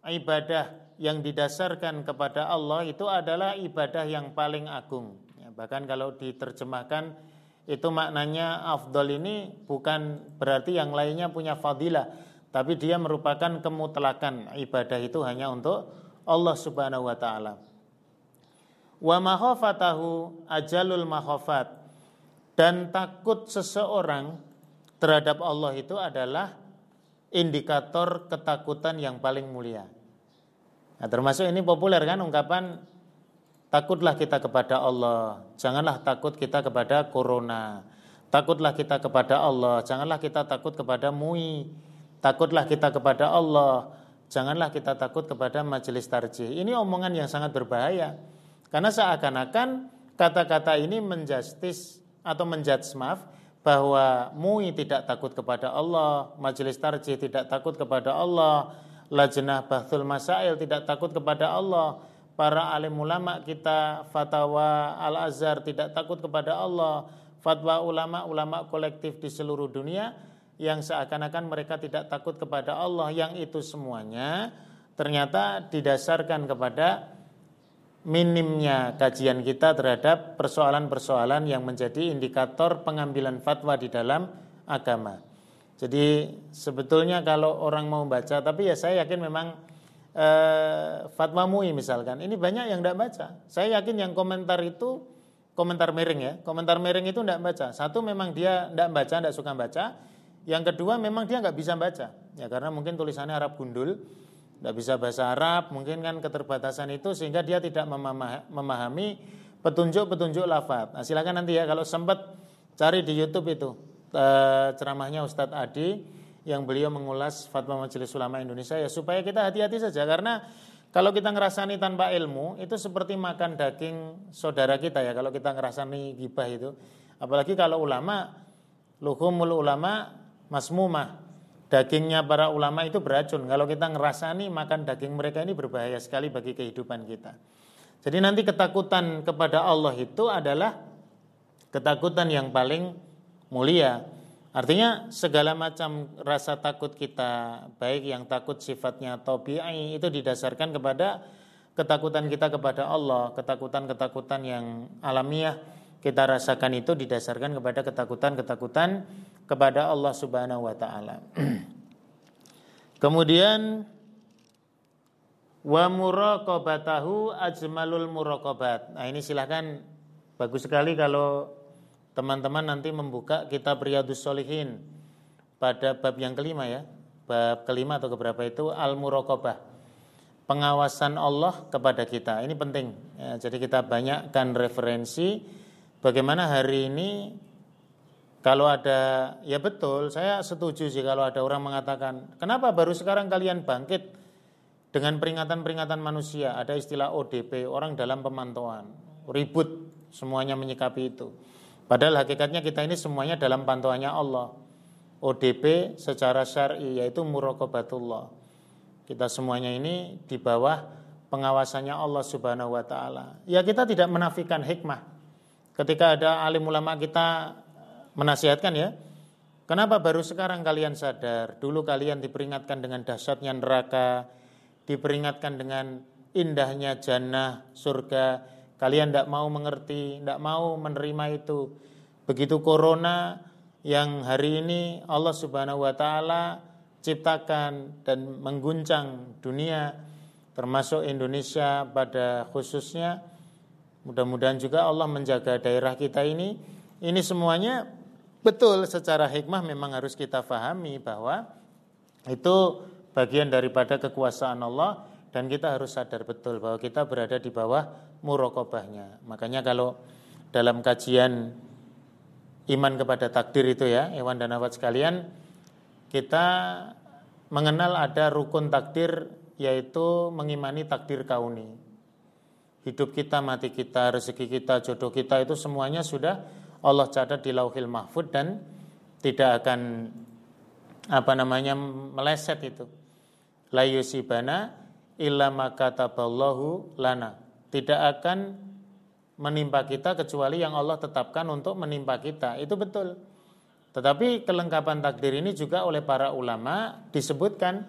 Ibadah yang didasarkan kepada Allah itu adalah ibadah yang paling agung. Ya, bahkan kalau diterjemahkan itu maknanya afdol ini bukan berarti yang lainnya punya fadilah, tapi dia merupakan kemutlakan. Ibadah itu hanya untuk Allah Subhanahu wa taala. Wa makhafatahu ajalul makhafat. Dan takut seseorang terhadap Allah itu adalah indikator ketakutan yang paling mulia. Nah, termasuk ini populer kan ungkapan, takutlah kita kepada Allah, janganlah takut kita kepada corona. Takutlah kita kepada Allah, janganlah kita takut kepada MUI. Takutlah kita kepada Allah, janganlah kita takut kepada Majelis Tarjih. Ini omongan yang sangat berbahaya. Karena seakan-akan kata-kata ini menjustis atau menjudge bahwa MUI tidak takut kepada Allah, Majelis Tarjih tidak takut kepada Allah, Lajnah Bahthul Masail tidak takut kepada Allah, para alim ulama kita Fatawa Al-Azhar tidak takut kepada Allah, fatwa ulama-ulama kolektif di seluruh dunia yang seakan-akan mereka tidak takut kepada Allah, yang itu semuanya ternyata didasarkan kepada minimnya kajian kita terhadap persoalan-persoalan yang menjadi indikator pengambilan fatwa di dalam agama. Jadi sebetulnya kalau orang mau baca, tapi ya saya yakin memang fatwa MUI misalkan, ini banyak yang tidak baca. Saya yakin yang komentar itu, komentar miring ya, komentar miring itu tidak baca. Satu, memang dia tidak baca, tidak suka baca. Yang kedua, memang dia nggak bisa baca, ya karena mungkin tulisannya Arab gundul, tidak bisa bahasa Arab, mungkin kan keterbatasan itu, sehingga dia tidak memahami petunjuk-petunjuk lafadz. Nah, silakan nanti ya kalau sempat cari di YouTube itu ceramahnya Ustadz Adi yang beliau mengulas fatwa Majelis Ulama Indonesia, ya supaya kita hati-hati saja, karena kalau kita ngerasani tanpa ilmu itu seperti makan daging saudara kita ya, kalau kita ngerasani gibah itu. Apalagi kalau ulama, luhumul ulama masmumah. Dagingnya para ulama itu beracun. Kalau kita ngerasani makan daging mereka, ini berbahaya sekali bagi kehidupan kita. Jadi nanti ketakutan kepada Allah itu adalah ketakutan yang paling mulia. Artinya segala macam rasa takut kita, baik yang takut sifatnya tabi'i, itu didasarkan kepada ketakutan kita kepada Allah. Ketakutan-ketakutan yang alamiah kita rasakan itu didasarkan kepada ketakutan-ketakutan kepada Allah Subhanahu wa taala. Kemudian wa muraqabatahu ajmalul muraqabat. Nah, ini silahkan, bagus sekali kalau teman-teman nanti membuka kitab Riyadhus Shalihin pada bab yang kelima ya. Bab kelima atau keberapa itu, al-muraqabah, pengawasan Allah kepada kita. Ini penting ya, jadi kita banyakkan referensi. Bagaimana hari ini kalau ada, ya betul, saya setuju sih kalau ada orang mengatakan kenapa baru sekarang kalian bangkit dengan peringatan-peringatan manusia. Ada istilah ODP, orang dalam pemantauan, ribut semuanya menyikapi itu. Padahal hakikatnya kita ini semuanya dalam pantauannya Allah. ODP secara syar'i yaitu muraqabatullah. Kita semuanya ini di bawah pengawasannya Allah Subhanahu wa taala. Ya, kita tidak menafikan hikmah. Ketika ada alim ulama kita menasihatkan ya, kenapa baru sekarang kalian sadar? Dulu kalian diperingatkan dengan dahsyatnya neraka, diperingatkan dengan indahnya jannah, surga. Kalian tidak mau mengerti, tidak mau menerima itu. Begitu corona yang hari ini Allah Subhanahu wa taala ciptakan dan mengguncang dunia termasuk Indonesia pada khususnya, mudah-mudahan juga Allah menjaga daerah kita ini. Ini semuanya betul secara hikmah memang harus kita fahami bahwa itu bagian daripada kekuasaan Allah dan kita harus sadar betul bahwa kita berada di bawah muraqabahnya. Makanya kalau dalam kajian iman kepada takdir itu ya, ikhwan dan akhwat sekalian, kita mengenal ada rukun takdir yaitu mengimani takdir kauni. Hidup kita, mati kita, rezeki kita, jodoh kita itu semuanya sudah Allah catat di Lauhil Mahfudz dan tidak akan meleset itu. La yusibana illa ma kataballahu lana. Tidak akan menimpa kita kecuali yang Allah tetapkan untuk menimpa kita. Itu betul. Tetapi kelengkapan takdir ini juga oleh para ulama disebutkan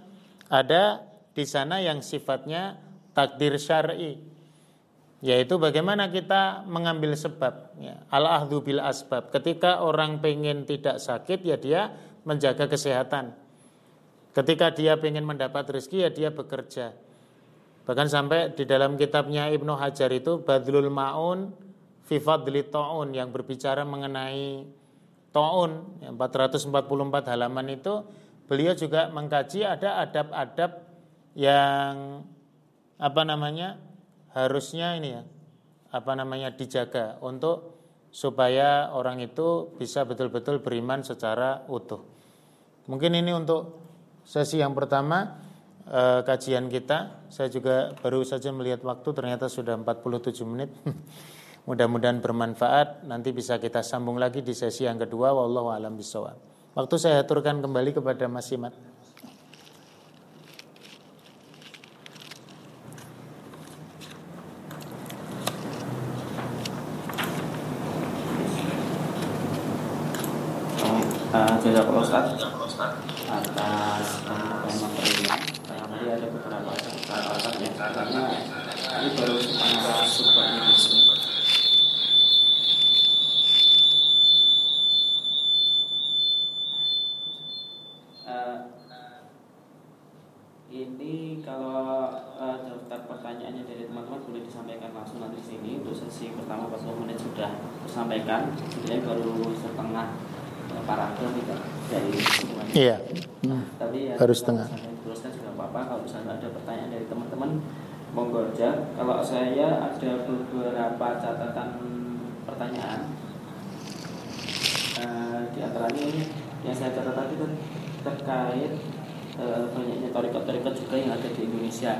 ada di sana yang sifatnya takdir syar'i, yaitu bagaimana kita mengambil sebab ya, al-ahdhu bil asbab. Ketika orang pengen tidak sakit ya dia menjaga kesehatan. Ketika dia pengen mendapat rezeki ya dia bekerja. Bahkan sampai di dalam kitabnya Ibnu Hajar itu Badlul Ma'un fi Fadli Ta'un yang berbicara mengenai Ta'un, 444 halaman itu, beliau juga mengkaji ada adab-adab yang harusnya ini ya, dijaga untuk supaya orang itu bisa betul-betul beriman secara utuh. Mungkin ini untuk sesi yang pertama kajian kita. Saya juga baru saja melihat waktu, ternyata sudah 47 menit. Mudah-mudahan bermanfaat. Nanti bisa kita sambung lagi di sesi yang kedua. Wallahu a'lam bishawab. Waktu saya aturkan kembali kepada Mas Imat. Jazakallahu khairan atas materinya. Tadi ada beberapa catatan yang katanya ini baru setengah subhannya di sini. Ini kalau daftar pertanyaannya dari teman-teman boleh disampaikan langsung nanti di sini. Untuk sesi pertama 40 menit sudah disampaikan. Jadi baru setengah paragraf dari semuanya. Iya. Tapi ya, baru setengah. Teruskan juga apa-apa. Kalau misalnya ada pertanyaan dari teman-teman, monggo aja. Kalau saya ada beberapa catatan pertanyaan. Di antaranya yang saya catat tadi kan terkait banyaknya tarekat-tarekat juga yang ada di Indonesia.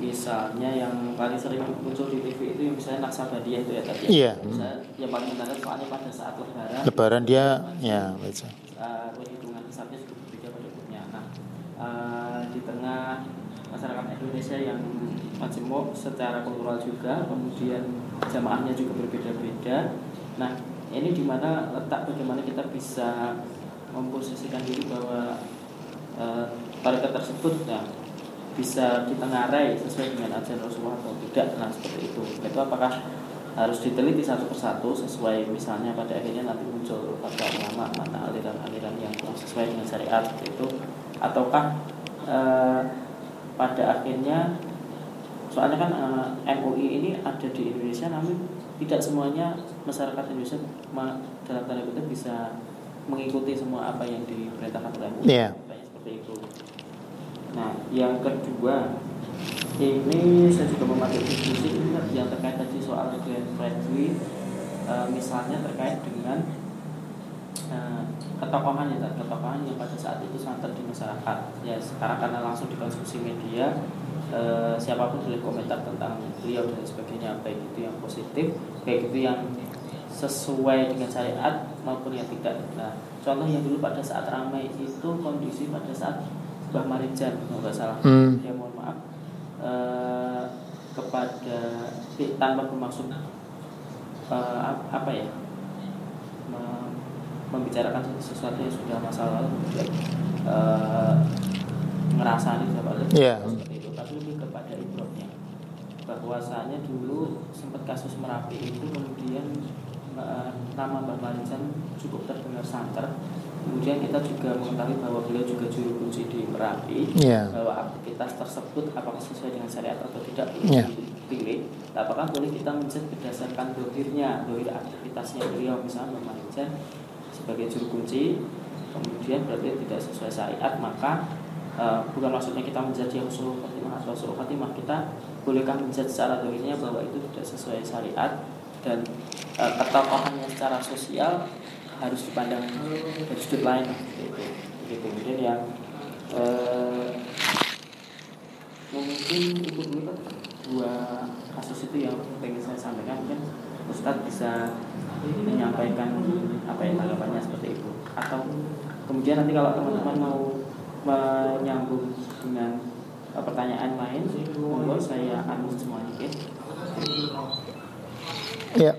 Misalnya yang paling sering muncul di TV itu yang misalnya Naksabandiya itu ya tadi. Iya. Yang paling menarik soalnya pada saat Lebaran. Lebaran dia, ya baca. Perhitungan hisabnya sudah berbeda pada umumnya. Nah, di tengah masyarakat Indonesia yang majemuk secara kultural juga, kemudian jamaahnya juga berbeda-beda. Nah, ini di mana letak bagaimana kita bisa memposisikan diri bahwa tarekat tersebut nah, bisa ditengarai sesuai dengan ajaran Rasulullah atau tidak. Nah seperti itu. Itu apakah harus diteliti satu persatu sesuai misalnya pada akhirnya nanti muncul pada ulama mana aliran-aliran yang kurang sesuai dengan syariat itu, ataukah pada akhirnya soalnya kan MUI ini ada di Indonesia, namun tidak semuanya masyarakat Indonesia dalam tanda kutip bisa mengikuti semua apa yang diperintahkan oleh MUI. Yeah. Seperti itu. Nah, yang kedua ini saya juga memakai diskusi yang terkait tadi soal Glenn Fredly, misalnya terkait dengan ketokohan yang pada saat itu santer di masyarakat. Ya, sekarang karena langsung dikonsumsi media, siapapun boleh komentar tentang beliau dan sebagainya, baik itu yang positif, baik itu yang sesuai dengan syariat maupun yang tidak. Nah, contoh yang dulu pada saat ramai itu kondisi pada saat Mbah Maridjan, kalau nggak salah, ya mohon maaf, kepada tanpa bermaksud membicarakan sesuatu yang sudah masa lalu, ngerasani seperti itu, tapi lebih kepada ibrotnya. Bahwasanya dulu sempat kasus Merapi itu, kemudian nama Mbak Maridjan cukup terdengar santer. Kemudian kita juga mengetahui bahwa beliau juga juru kunci di Merapi, bahwa aktivitas tersebut apakah sesuai dengan syariat atau tidak dipilih. Apakah boleh kita mencet berdasarkan dohir aktivitasnya beliau, misalnya Mbak Maridjan sebagai juru kunci, kemudian berarti tidak sesuai syariat, maka bukan maksudnya kita menjadi usul khatimah atau usul khatimah, kita bolehkah menjadi secara dohirnya bahwa itu tidak sesuai syariat, dan ketokohannya secara sosial harus dipandang dari sudut lain gitu. Kemudian yang mungkin itu dulu dua kasus itu yang pengen saya sampaikan, mungkin Ustadz bisa menyampaikan apa yang tanggapannya seperti itu, atau kemudian nanti kalau teman-teman mau menyambung dengan pertanyaan lain, monggo saya unmute semua dikit. Ya,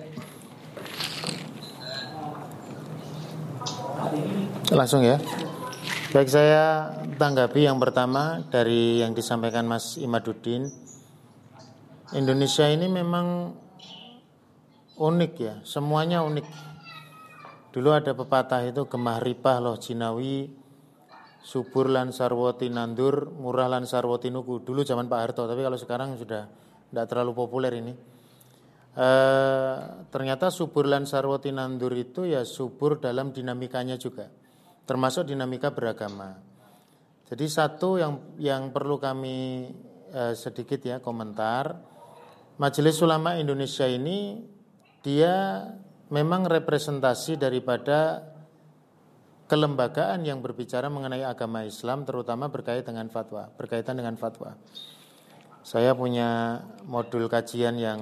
langsung ya. Baik, saya tanggapi yang pertama dari yang disampaikan Mas Imaduddin. Indonesia ini memang unik ya, semuanya unik. Dulu ada pepatah itu, gemah ripah loh jinawi, subur lan sarwati nandur, murah lan sarwati nuku. Dulu zaman Pak Harto, tapi kalau sekarang sudah tidak terlalu populer ini. Ternyata subur lan sarwati nandur itu ya subur dalam dinamikanya juga, termasuk dinamika beragama. Jadi satu yang perlu kami sedikit ya komentar, Majelis Ulama Indonesia ini dia memang representasi daripada kelembagaan yang berbicara mengenai agama Islam, terutama berkaitan dengan fatwa. Saya punya modul kajian yang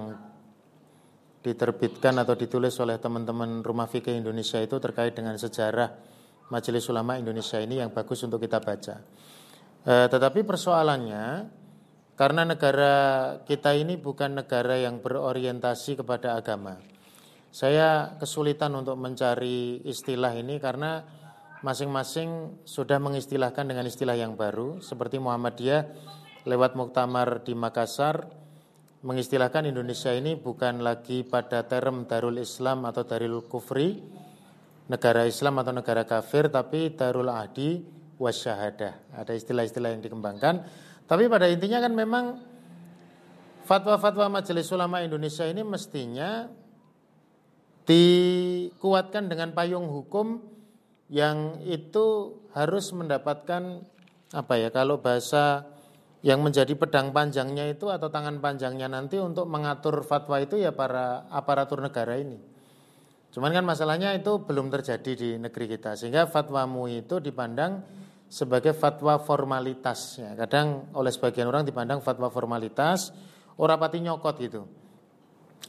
diterbitkan atau ditulis oleh teman-teman Rumah Fikih Indonesia itu terkait dengan sejarah Majelis Ulama Indonesia ini, yang bagus untuk kita baca. Tetapi persoalannya, karena negara kita ini bukan negara yang berorientasi kepada agama, saya kesulitan untuk mencari istilah ini karena masing-masing sudah mengistilahkan dengan istilah yang baru. Seperti Muhammadiyah lewat muktamar di Makassar mengistilahkan Indonesia ini bukan lagi pada term Darul Islam atau Darul Kufri, negara Islam atau negara kafir, tapi Darul Ahdi Wasyahadah. Ada istilah-istilah yang dikembangkan. Tapi pada intinya kan memang fatwa-fatwa Majelis Ulama Indonesia ini mestinya dikuatkan dengan payung hukum yang itu harus mendapatkan kalau bahasa yang menjadi pedang panjangnya itu atau tangan panjangnya nanti untuk mengatur fatwa itu ya para aparatur negara ini. Cuman kan masalahnya itu belum terjadi di negeri kita, sehingga fatwa MUI itu dipandang sebagai fatwa formalitasnya. Kadang oleh sebagian orang dipandang fatwa formalitas, ora pati nyokot gitu.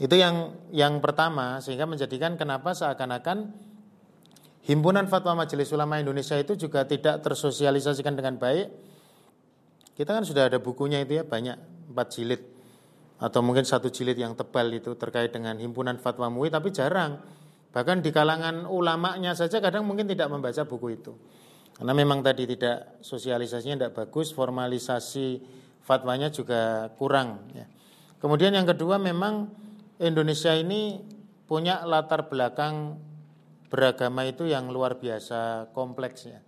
Itu yang pertama, sehingga menjadikan kenapa seakan-akan himpunan fatwa Majelis Ulama Indonesia itu juga tidak tersosialisasikan dengan baik. Kita kan sudah ada bukunya itu ya, banyak, 4 jilid atau mungkin 1 jilid yang tebal itu terkait dengan himpunan fatwa MUI, tapi jarang. Bahkan di kalangan ulamanya saja kadang mungkin tidak membaca buku itu. Karena memang tadi tidak, sosialisasinya tidak bagus, formalisasi fatwanya juga kurang. Kemudian yang kedua, memang Indonesia ini punya latar belakang beragama itu yang luar biasa kompleksnya.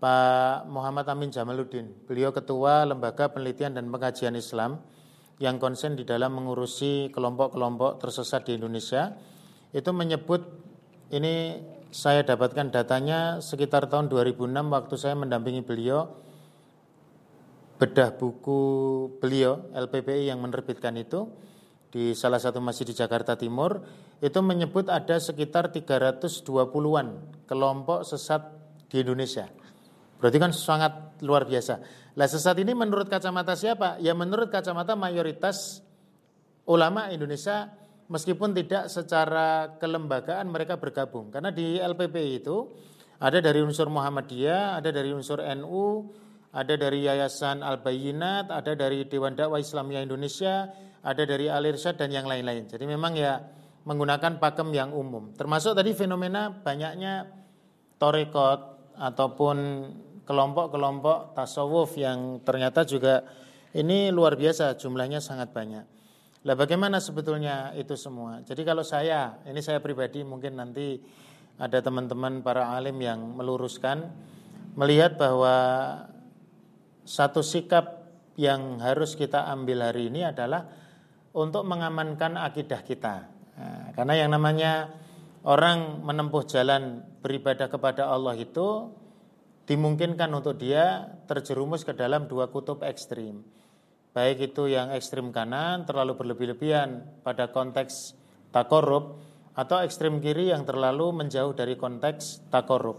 Pak Muhammad Amin Jamaluddin. Beliau Ketua Lembaga Penelitian dan Pengkajian Islam yang konsen di dalam mengurusi kelompok-kelompok tersesat di Indonesia. Itu menyebut, ini saya dapatkan datanya sekitar tahun 2006 waktu saya mendampingi beliau bedah buku beliau, LPPI yang menerbitkan itu di salah satu masjid di Jakarta Timur. Itu menyebut ada sekitar 320-an kelompok sesat di Indonesia. Berarti kan sangat luar biasa. Lah sesat ini menurut kacamata siapa? Ya menurut kacamata mayoritas ulama Indonesia, meskipun tidak secara kelembagaan mereka bergabung. Karena di LPPI itu ada dari unsur Muhammadiyah, ada dari unsur NU, ada dari Yayasan Al-Bayinat, ada dari Dewan Dakwah Islamiyah Indonesia, ada dari Al-Irsyad dan yang lain-lain. Jadi memang ya menggunakan pakem yang umum. Termasuk tadi fenomena banyaknya tarekat ataupun kelompok-kelompok tasawuf yang ternyata juga ini luar biasa, jumlahnya sangat banyak. Lah bagaimana sebetulnya itu semua? Jadi kalau saya, ini saya pribadi, mungkin nanti ada teman-teman para alim yang meluruskan, melihat bahwa satu sikap yang harus kita ambil hari ini adalah untuk mengamankan akidah kita. Nah, karena yang namanya orang menempuh jalan beribadah kepada Allah itu dimungkinkan untuk dia terjerumus ke dalam dua kutub ekstrim. Baik itu yang ekstrim kanan, terlalu berlebih-lebihan pada konteks takorub, atau ekstrim kiri yang terlalu menjauh dari konteks takorub.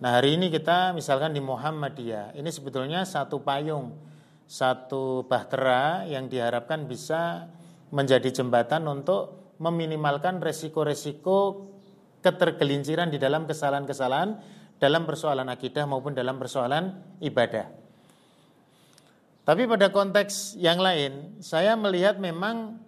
Nah hari ini kita misalkan di Muhammadiyah, ini sebetulnya satu payung, satu bahtera yang diharapkan bisa menjadi jembatan untuk meminimalkan resiko-resiko ketergelinciran di dalam kesalahan-kesalahan dalam persoalan akidah maupun dalam persoalan ibadah. Tapi pada konteks yang lain, saya melihat memang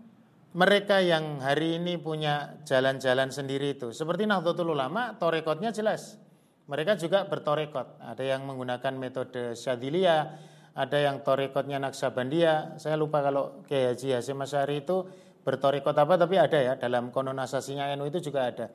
mereka yang hari ini punya jalan-jalan sendiri itu, seperti Nahdlatul Ulama, torekotnya jelas. Mereka juga bertorekot. Ada yang menggunakan metode Syadiliyah, ada yang torekotnya Naksabandiya. Saya lupa kalau Kiai Haji Hasyim Asy'ari itu bertorekot apa, tapi ada ya, dalam kononisasinya NU itu juga ada.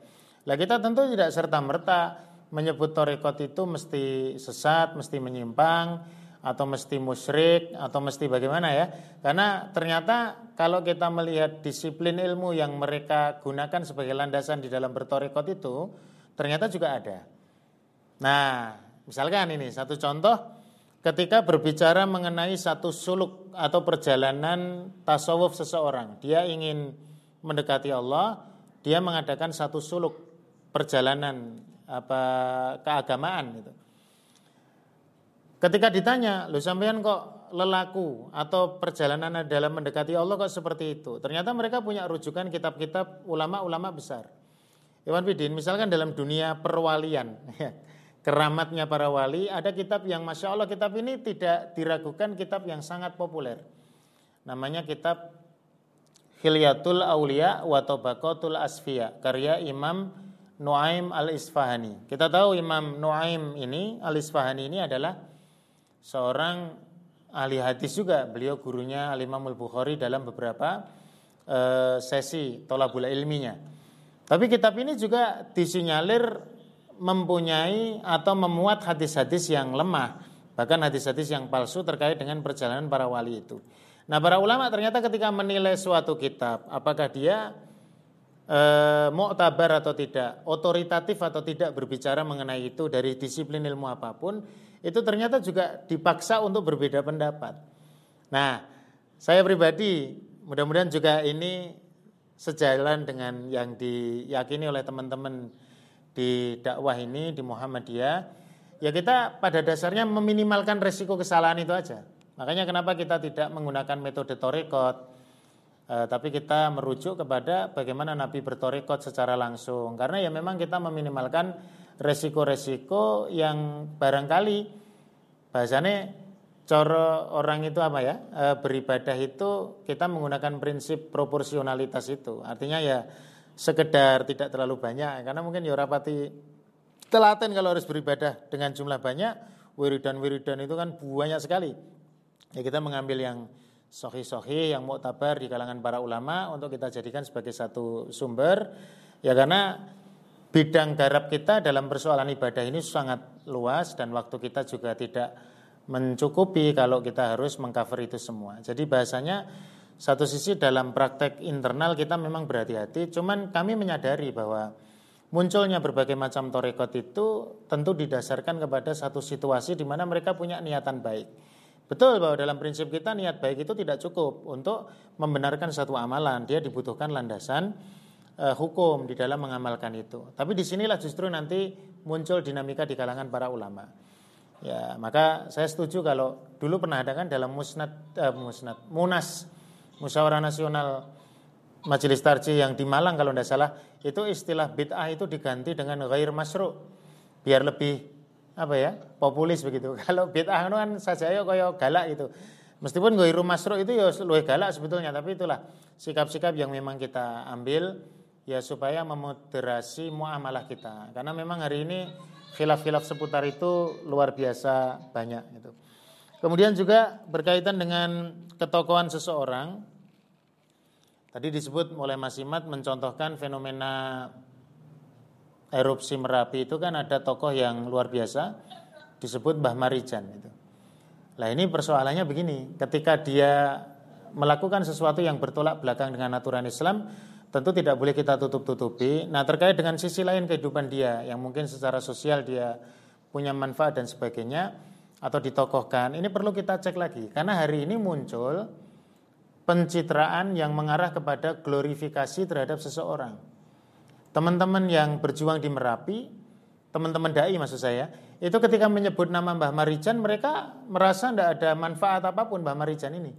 Lah kita tentu tidak serta-merta menyebut tarekat itu mesti sesat, mesti menyimpang, atau mesti musyrik, atau mesti bagaimana ya. Karena ternyata kalau kita melihat disiplin ilmu yang mereka gunakan sebagai landasan di dalam bertarekat itu, ternyata juga ada. Nah, misalkan ini satu contoh, ketika berbicara mengenai satu suluk atau perjalanan tasawuf seseorang, dia ingin mendekati Allah, dia mengadakan satu suluk perjalanan keagamaan gitu. Ketika ditanya, "Lu sampean kok lelaku atau perjalanan dalam mendekati Allah kok seperti itu?" Ternyata mereka punya rujukan kitab-kitab ulama-ulama besar. Iwan Bidin, misalkan dalam dunia perwalian, keramatnya para wali, ada kitab yang masya Allah, kitab ini tidak diragukan kitab yang sangat populer. Namanya kitab Hilyatul Auliya wa Tabaqatul Asfiya, karya Imam Nuaim al-Isfahani. Kita tahu Imam Nuaim ini, al-Isfahani ini adalah seorang ahli hadis juga. Beliau gurunya Al-Imam Al-Bukhari dalam beberapa sesi tolabul ilminya. Tapi kitab ini juga disinyalir mempunyai atau memuat hadis-hadis yang lemah, bahkan hadis-hadis yang palsu terkait dengan perjalanan para wali itu. Nah, para ulama ternyata ketika menilai suatu kitab, apakah dia muktabar atau tidak, otoritatif atau tidak berbicara mengenai itu dari disiplin ilmu apapun, itu ternyata juga dipaksa untuk berbeda pendapat. Nah, saya pribadi mudah-mudahan juga ini sejalan dengan yang diyakini oleh teman-teman di dakwah ini, di Muhammadiyah. Ya kita pada dasarnya meminimalkan resiko kesalahan itu aja. Makanya kenapa kita tidak menggunakan metode tarekat, tapi kita merujuk kepada bagaimana Nabi bertarekat secara langsung. Karena ya memang kita meminimalkan resiko-resiko yang barangkali bahasanya cara orang itu apa ya, beribadah itu kita menggunakan prinsip proporsionalitas itu. Artinya ya sekedar tidak terlalu banyak. Karena mungkin ya rapati telaten kalau harus beribadah dengan jumlah banyak. Wiridan-wiridan itu kan banyak sekali. Ya kita mengambil yang sohih-sohih yang muktabar di kalangan para ulama untuk kita jadikan sebagai satu sumber. Ya karena bidang garap kita dalam persoalan ibadah ini sangat luas dan waktu kita juga tidak mencukupi kalau kita harus mengcover itu semua. Jadi bahasanya satu sisi dalam praktek internal kita memang berhati-hati, cuman kami menyadari bahwa munculnya berbagai macam tarekat itu tentu didasarkan kepada satu situasi di mana mereka punya niatan baik. Betul bahwa dalam prinsip kita niat baik itu tidak cukup untuk membenarkan satu amalan. Dia dibutuhkan landasan hukum di dalam mengamalkan itu. Tapi disinilah justru nanti muncul dinamika di kalangan para ulama. Ya, maka saya setuju kalau dulu pernah ada kan dalam Munas Musyawarah Nasional Majelis Tarjih yang di Malang kalau tidak salah, itu istilah bid'ah itu diganti dengan ghair masyru' biar lebih populis begitu. Kalau bid'ah itu kan sajaya kaya galak gitu. Meskipun ghair masyru' itu ya luwih galak sebetulnya, tapi itulah sikap-sikap yang memang kita ambil ya supaya memoderasi muamalah kita. Karena memang hari ini khilaf-khilaf seputar itu luar biasa banyak gitu. Kemudian juga berkaitan dengan ketokohan seseorang. Tadi disebut oleh Mas Imad mencontohkan fenomena erupsi Merapi itu kan ada tokoh yang luar biasa disebut Mbah Maridjan gitu. Nah ini persoalannya begini, ketika dia melakukan sesuatu yang bertolak belakang dengan aturan Islam, tentu tidak boleh kita tutup-tutupi. Nah terkait dengan sisi lain kehidupan dia, yang mungkin secara sosial dia punya manfaat dan sebagainya, atau ditokohkan, ini perlu kita cek lagi. Karena hari ini muncul pencitraan yang mengarah kepada glorifikasi terhadap seseorang. Teman-teman yang berjuang di Merapi, teman-teman dai maksud saya, itu ketika menyebut nama Mbah Maridjan mereka merasa tidak ada manfaat apapun Mbah Maridjan ini.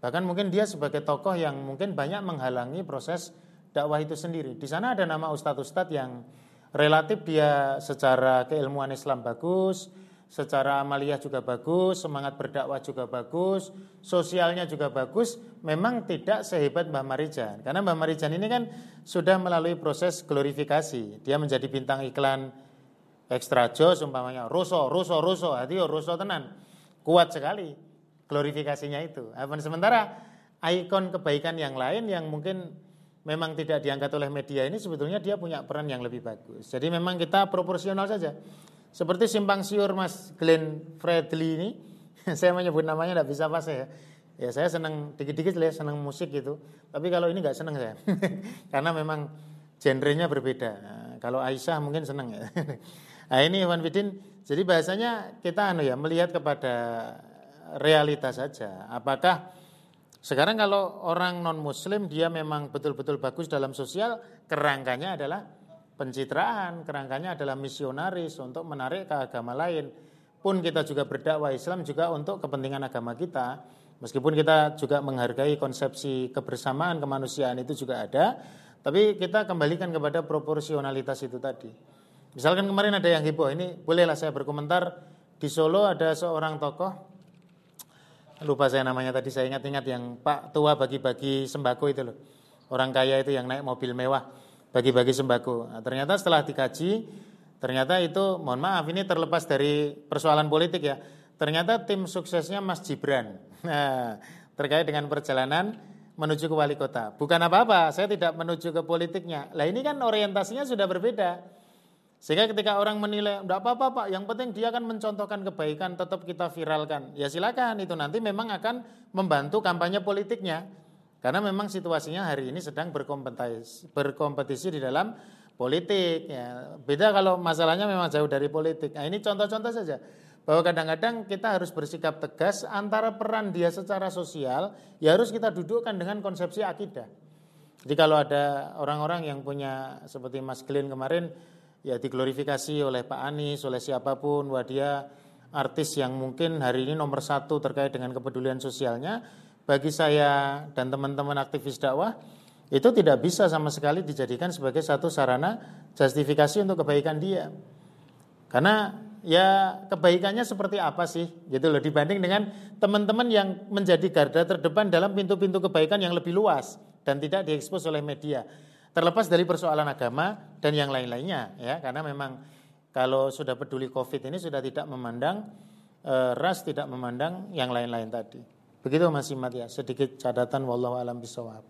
Bahkan mungkin dia sebagai tokoh yang mungkin banyak menghalangi proses dakwah itu sendiri. Di sana ada nama ustadz-ustadz yang relatif dia secara keilmuan Islam bagus, secara amaliyah juga bagus, semangat berdakwah juga bagus, sosialnya juga bagus, memang tidak sehebat Mbah Maridjan. Karena Mbah Maridjan ini kan sudah melalui proses glorifikasi. Dia menjadi bintang iklan Extra Jos umpamanya, Roso, hati Roso tenan. Kuat sekali glorifikasinya itu. Sementara ikon kebaikan yang lain yang mungkin memang tidak diangkat oleh media ini sebetulnya dia punya peran yang lebih bagus. Jadi memang kita proporsional saja. Seperti simpang siur Mas Glenn Fredly ini, saya menyebut namanya tidak bisa pas ya. Ya saya senang dikit-dikit lah, senang musik gitu. Tapi kalau ini nggak senang saya, karena memang genrenya berbeda. Nah, kalau Aisyah mungkin senang ya. Nah ini Iwan Bidin, jadi bahasanya kita melihat kepada realitas saja. Apakah sekarang kalau orang non Muslim dia memang betul-betul bagus dalam sosial, kerangkanya adalah pencitraan, kerangkanya adalah misionaris untuk menarik ke agama lain. Pun kita juga berdakwah Islam juga untuk kepentingan agama kita. Meskipun kita juga menghargai konsepsi kebersamaan, kemanusiaan itu juga ada. Tapi kita kembalikan kepada proporsionalitas itu tadi. Misalkan kemarin ada yang heboh, ini bolehlah saya berkomentar. Di Solo ada seorang tokoh, lupa saya namanya tadi, saya ingat-ingat yang Pak Tua bagi-bagi sembako itu loh. Orang kaya itu yang naik mobil mewah bagi-bagi sembako. Nah, ternyata setelah dikaji, ternyata itu, mohon maaf, ini terlepas dari persoalan politik ya. Ternyata tim suksesnya Mas Gibran. Nah, terkait dengan perjalanan menuju ke wali kota. Bukan apa-apa, saya tidak menuju ke politiknya. Lah ini kan orientasinya sudah berbeda. Sehingga ketika orang menilai, enggak apa-apa Pak, yang penting dia akan mencontohkan kebaikan, tetap kita viralkan. Ya silakan, itu nanti memang akan membantu kampanye politiknya. Karena memang situasinya hari ini sedang berkompetisi di dalam politik. Ya, beda kalau masalahnya memang jauh dari politik. Nah, ini contoh-contoh saja. Bahwa kadang-kadang kita harus bersikap tegas antara peran dia secara sosial, ya harus kita dudukkan dengan konsepsi akidah. Jadi kalau ada orang-orang yang punya seperti Mas Glenn kemarin, ya diglorifikasi oleh Pak Anies, oleh siapapun, wah dia artis yang mungkin hari ini nomor satu terkait dengan kepedulian sosialnya. Bagi saya dan teman-teman aktivis dakwah, itu tidak bisa sama sekali dijadikan sebagai satu sarana justifikasi untuk kebaikan dia. Karena ya kebaikannya seperti apa sih gitu loh, dibanding dengan teman-teman yang menjadi garda terdepan dalam pintu-pintu kebaikan yang lebih luas dan tidak diekspos oleh media. Terlepas dari persoalan agama dan yang lain-lainnya ya, karena memang kalau sudah peduli COVID ini sudah tidak memandang ras, tidak memandang yang lain-lain tadi. Begitu Mas Imad ya, sedikit catatan wallahu alam bisawab.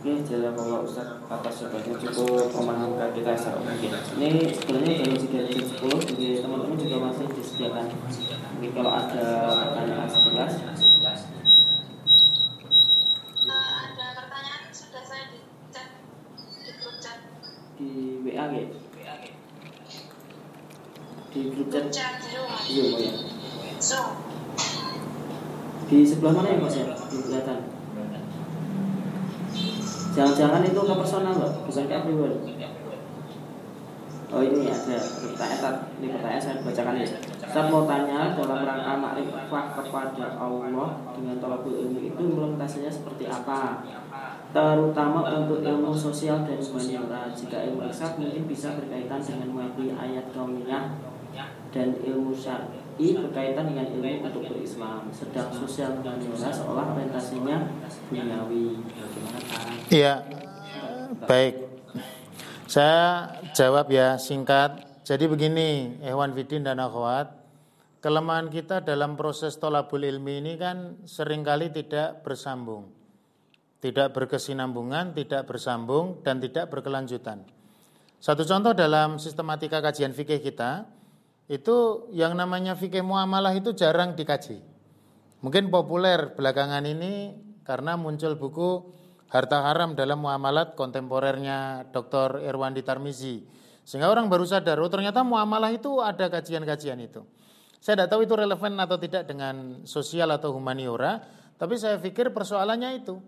Oke, jazakallah Ustaz atas jawabannya cukup memahamkan kita secara mungkin. Ini sebenarnya dari segi 10, jadi teman-teman juga masih disediakan. Mungkin kalau ada pertanyaan 11. Ada pertanyaan sudah saya di chat, di grup chat. Di WA ya? Di grup chat. Iya, iya. So. Di sebelah mana ya Mas ya? Di belakang. Jangan-jangan itu ke personal, bukan ke everyone. Oh ini ada pertanyaan saya bacakan ya. Saya mau tanya dalam rangka makrifah kepada Allah dengan talabul ilmu itu implementasinya seperti apa? Terutama untuk ilmu sosial dan humaniora. Jika ilmu hisab mungkin bisa berkaitan dengan mengerti ayat kauniyah dan ilmu syar'i berkaitan dengan ilmu untuk berislam. Sedang sosial humaniora seolah orientasinya duniawi. Iya, baik. Saya jawab ya singkat. Jadi begini, Ikhwan Fiddin dan Akhwat, kelemahan kita dalam proses tolabul ilmi ini kan seringkali tidak bersambung, tidak berkesinambungan, tidak bersambung, dan tidak berkelanjutan. Satu contoh dalam sistematika kajian fikih kita, itu yang namanya fikih muamalah itu jarang dikaji. Mungkin populer belakangan ini karena muncul buku Harta Haram dalam Muamalat kontemporernya Dr. Irwandi Tarmizi. Sehingga orang baru sadar, oh ternyata muamalah itu ada kajian-kajian itu. Saya tidak tahu itu relevan atau tidak dengan sosial atau humaniora, tapi saya pikir persoalannya itu.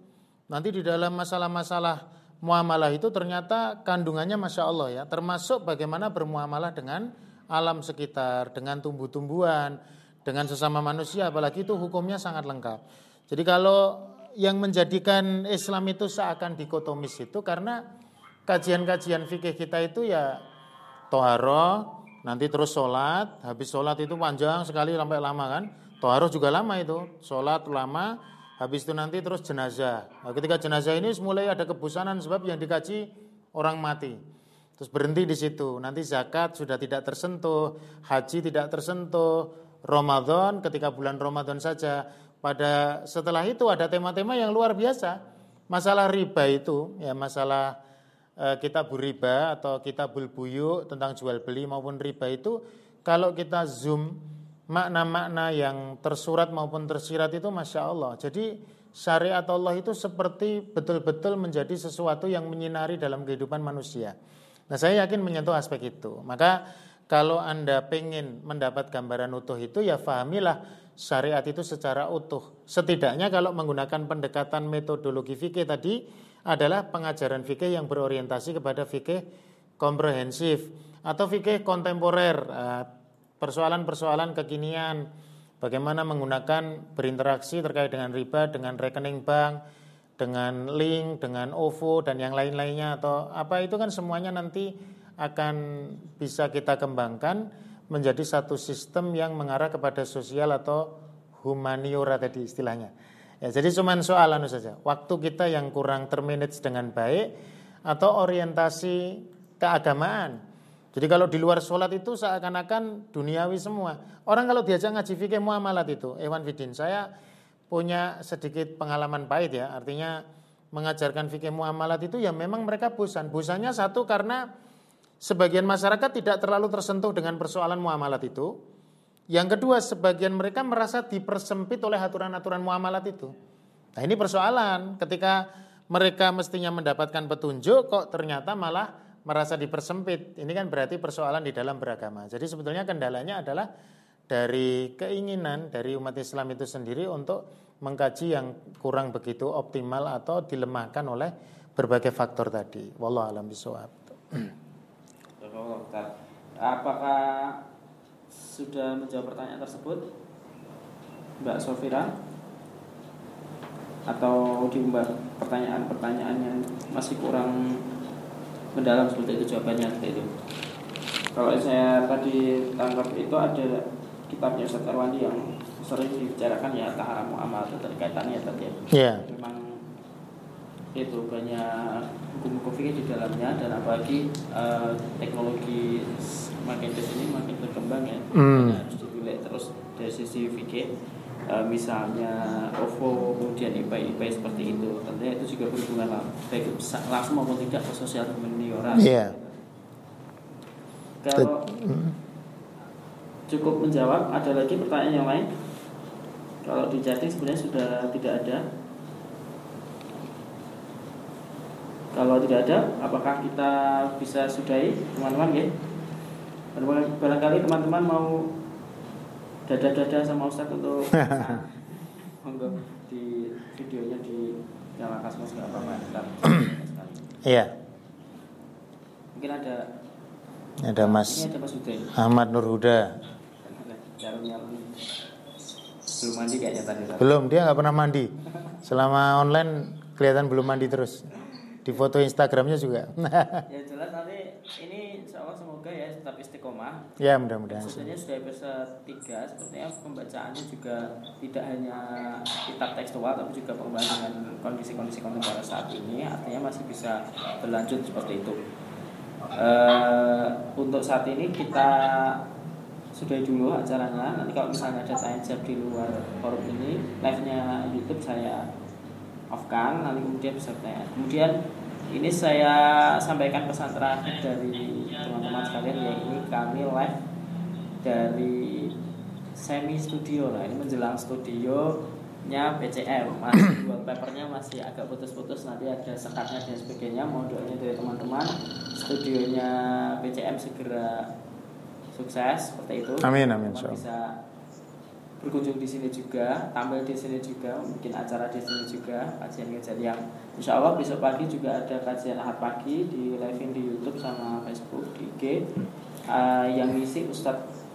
Nanti di dalam masalah-masalah muamalah itu ternyata kandungannya Masya Allah ya, termasuk bagaimana bermuamalah dengan alam sekitar, dengan tumbuh-tumbuhan, dengan sesama manusia, apalagi itu hukumnya sangat lengkap. Jadi kalau yang menjadikan Islam itu seakan dikotomis itu karena kajian-kajian fikih kita itu ya toharoh, nanti terus sholat, habis sholat itu panjang sekali sampai lama kan, toharoh juga lama itu, sholat lama, habis itu nanti terus jenazah. Nah, ketika jenazah ini mulai ada kebosanan sebab yang dikaji orang mati, terus berhenti di situ. Nanti zakat sudah tidak tersentuh, haji tidak tersentuh, Ramadan ketika bulan Ramadan saja. Pada setelah itu ada tema-tema yang luar biasa. Masalah riba itu, ya masalah kitabur riba atau kitabul buyuk tentang jual beli maupun riba itu, kalau kita zoom makna-makna yang tersurat maupun tersirat itu Masya Allah. Jadi syariat Allah itu seperti betul-betul menjadi sesuatu yang menyinari dalam kehidupan manusia. Nah saya yakin menyentuh aspek itu. Maka kalau Anda pengen mendapat gambaran utuh itu ya fahamilah syariat itu secara utuh. Setidaknya kalau menggunakan pendekatan metodologi fikih tadi adalah pengajaran fikih yang berorientasi kepada fikih komprehensif atau fikih kontemporer, persoalan-persoalan kekinian, bagaimana menggunakan berinteraksi terkait dengan riba, dengan rekening bank, dengan link, dengan OVO dan yang lain-lainnya atau apa itu kan semuanya nanti akan bisa kita kembangkan menjadi satu sistem yang mengarah kepada sosial atau humaniora tadi istilahnya. Ya, jadi cuma soal saja. Waktu kita yang kurang termanage dengan baik atau orientasi keagamaan. Jadi kalau di luar sholat itu seakan-akan duniawi semua. Orang kalau diajak ngaji fikih muamalat itu, Ikhwan Fiddin, saya punya sedikit pengalaman pahit ya. Artinya mengajarkan fikih muamalat itu ya memang mereka bosan. Bosannya satu karena sebagian masyarakat tidak terlalu tersentuh dengan persoalan muamalat itu. Yang kedua, sebagian mereka merasa dipersempit oleh aturan-aturan muamalat itu. Nah ini persoalan, ketika mereka mestinya mendapatkan petunjuk, kok ternyata malah merasa dipersempit. Ini kan berarti persoalan di dalam beragama. Jadi sebetulnya kendalanya adalah dari keinginan dari umat Islam itu sendiri untuk mengkaji yang kurang begitu optimal atau dilemahkan oleh berbagai faktor tadi. Wallahu a'lam bishawab. Apakah sudah menjawab pertanyaan tersebut Mbak Sofira atau diumbar pertanyaan-pertanyaan yang masih kurang mendalam seperti itu jawabannya itu? Kalau saya tadi tangkap itu ada kitabnya Ustadz Arwandi yang sering dibicarakan ya Taharah Mu'amal terkaitannya tadi. Iya. Memang itu banyak hukum-hukum fikih di dalamnya dan apalagi teknologi makin kesini makin berkembang ya harus dipilih terus dari sisi fikih misalnya OVO, kemudian IPA-IPA seperti itu. Tentunya itu juga berhubungan baik langsung maupun tidak ke sosial humanioral. Yeah. Kalau cukup menjawab, ada lagi pertanyaan yang lain? Kalau di chatting sebenarnya sudah tidak ada. Kalau tidak ada, apakah kita bisa sudahi teman-teman ya? Barangkali teman-teman mau dada-dada sama Ustaz untuk untuk di videonya di Jalan Kasmas nggak apa-apa. Iya. Mungkin ada Mas Ahmad Nur Huda. Belum mandi kayaknya tadi. Belum, dia nggak pernah mandi. Selama online kelihatan belum mandi terus. Di foto Instagramnya juga. Ya jelas nanti ini insya Allah semoga ya tetap istiqomah. Ya mudah-mudahan. Sebenarnya sudah episode 3, sepertinya pembacaannya juga tidak hanya kitab tekstual tapi juga pengembangan dengan kondisi-kondisi kontemporer saat ini. Artinya masih bisa berlanjut seperti itu. Untuk saat ini kita sudahi dulu acaranya. Nanti kalau misalnya ada tanya jawab di luar forum ini, live-nya YouTube saya off-kan, nanti kemudian bisa tanya. Kemudian ini saya sampaikan pesan terakhir dari teman-teman sekalian, yaitu kami live dari semi studio. Nah ini menjelang studionya PCM, masih buat papernya masih agak putus-putus, nanti ada sekatnya dan sebagainya. Mohon doanya dari teman-teman, studionya PCM segera sukses seperti itu. Amin. Teman bisa berkunjung di sini juga, tampil di sini juga, bikin acara di sini juga, kajian-kajian yang insya Allah besok pagi juga ada kajian Ahad pagi di live-in di YouTube sama Facebook, di IG, yang ngisi Ustadz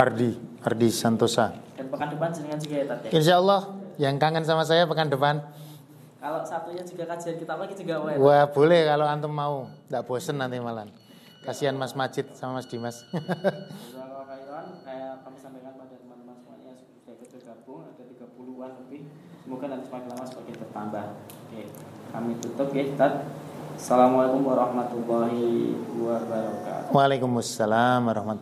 Ardi Santosa. Dan pekan depan jenengan juga ya Tat ya? Insya Allah, yang kangen sama saya pekan depan. Kalau satunya juga kajian kita lagi juga boleh. Wah boleh kalau antum mau, nggak bosen nanti malam. Kasihan Mas Majid sama Mas Dimas. Kalau kayak kami sampaikan pada teman-teman semuanya sudah bergabung ada 30-an lebih, semoga nanti semakin lama semakin bertambah. Oke, kami tutup ya Ustaz. Assalamualaikum warahmatullahi wabarakatuh. Waalaikumsalam warahmatullahi wabarakatuh.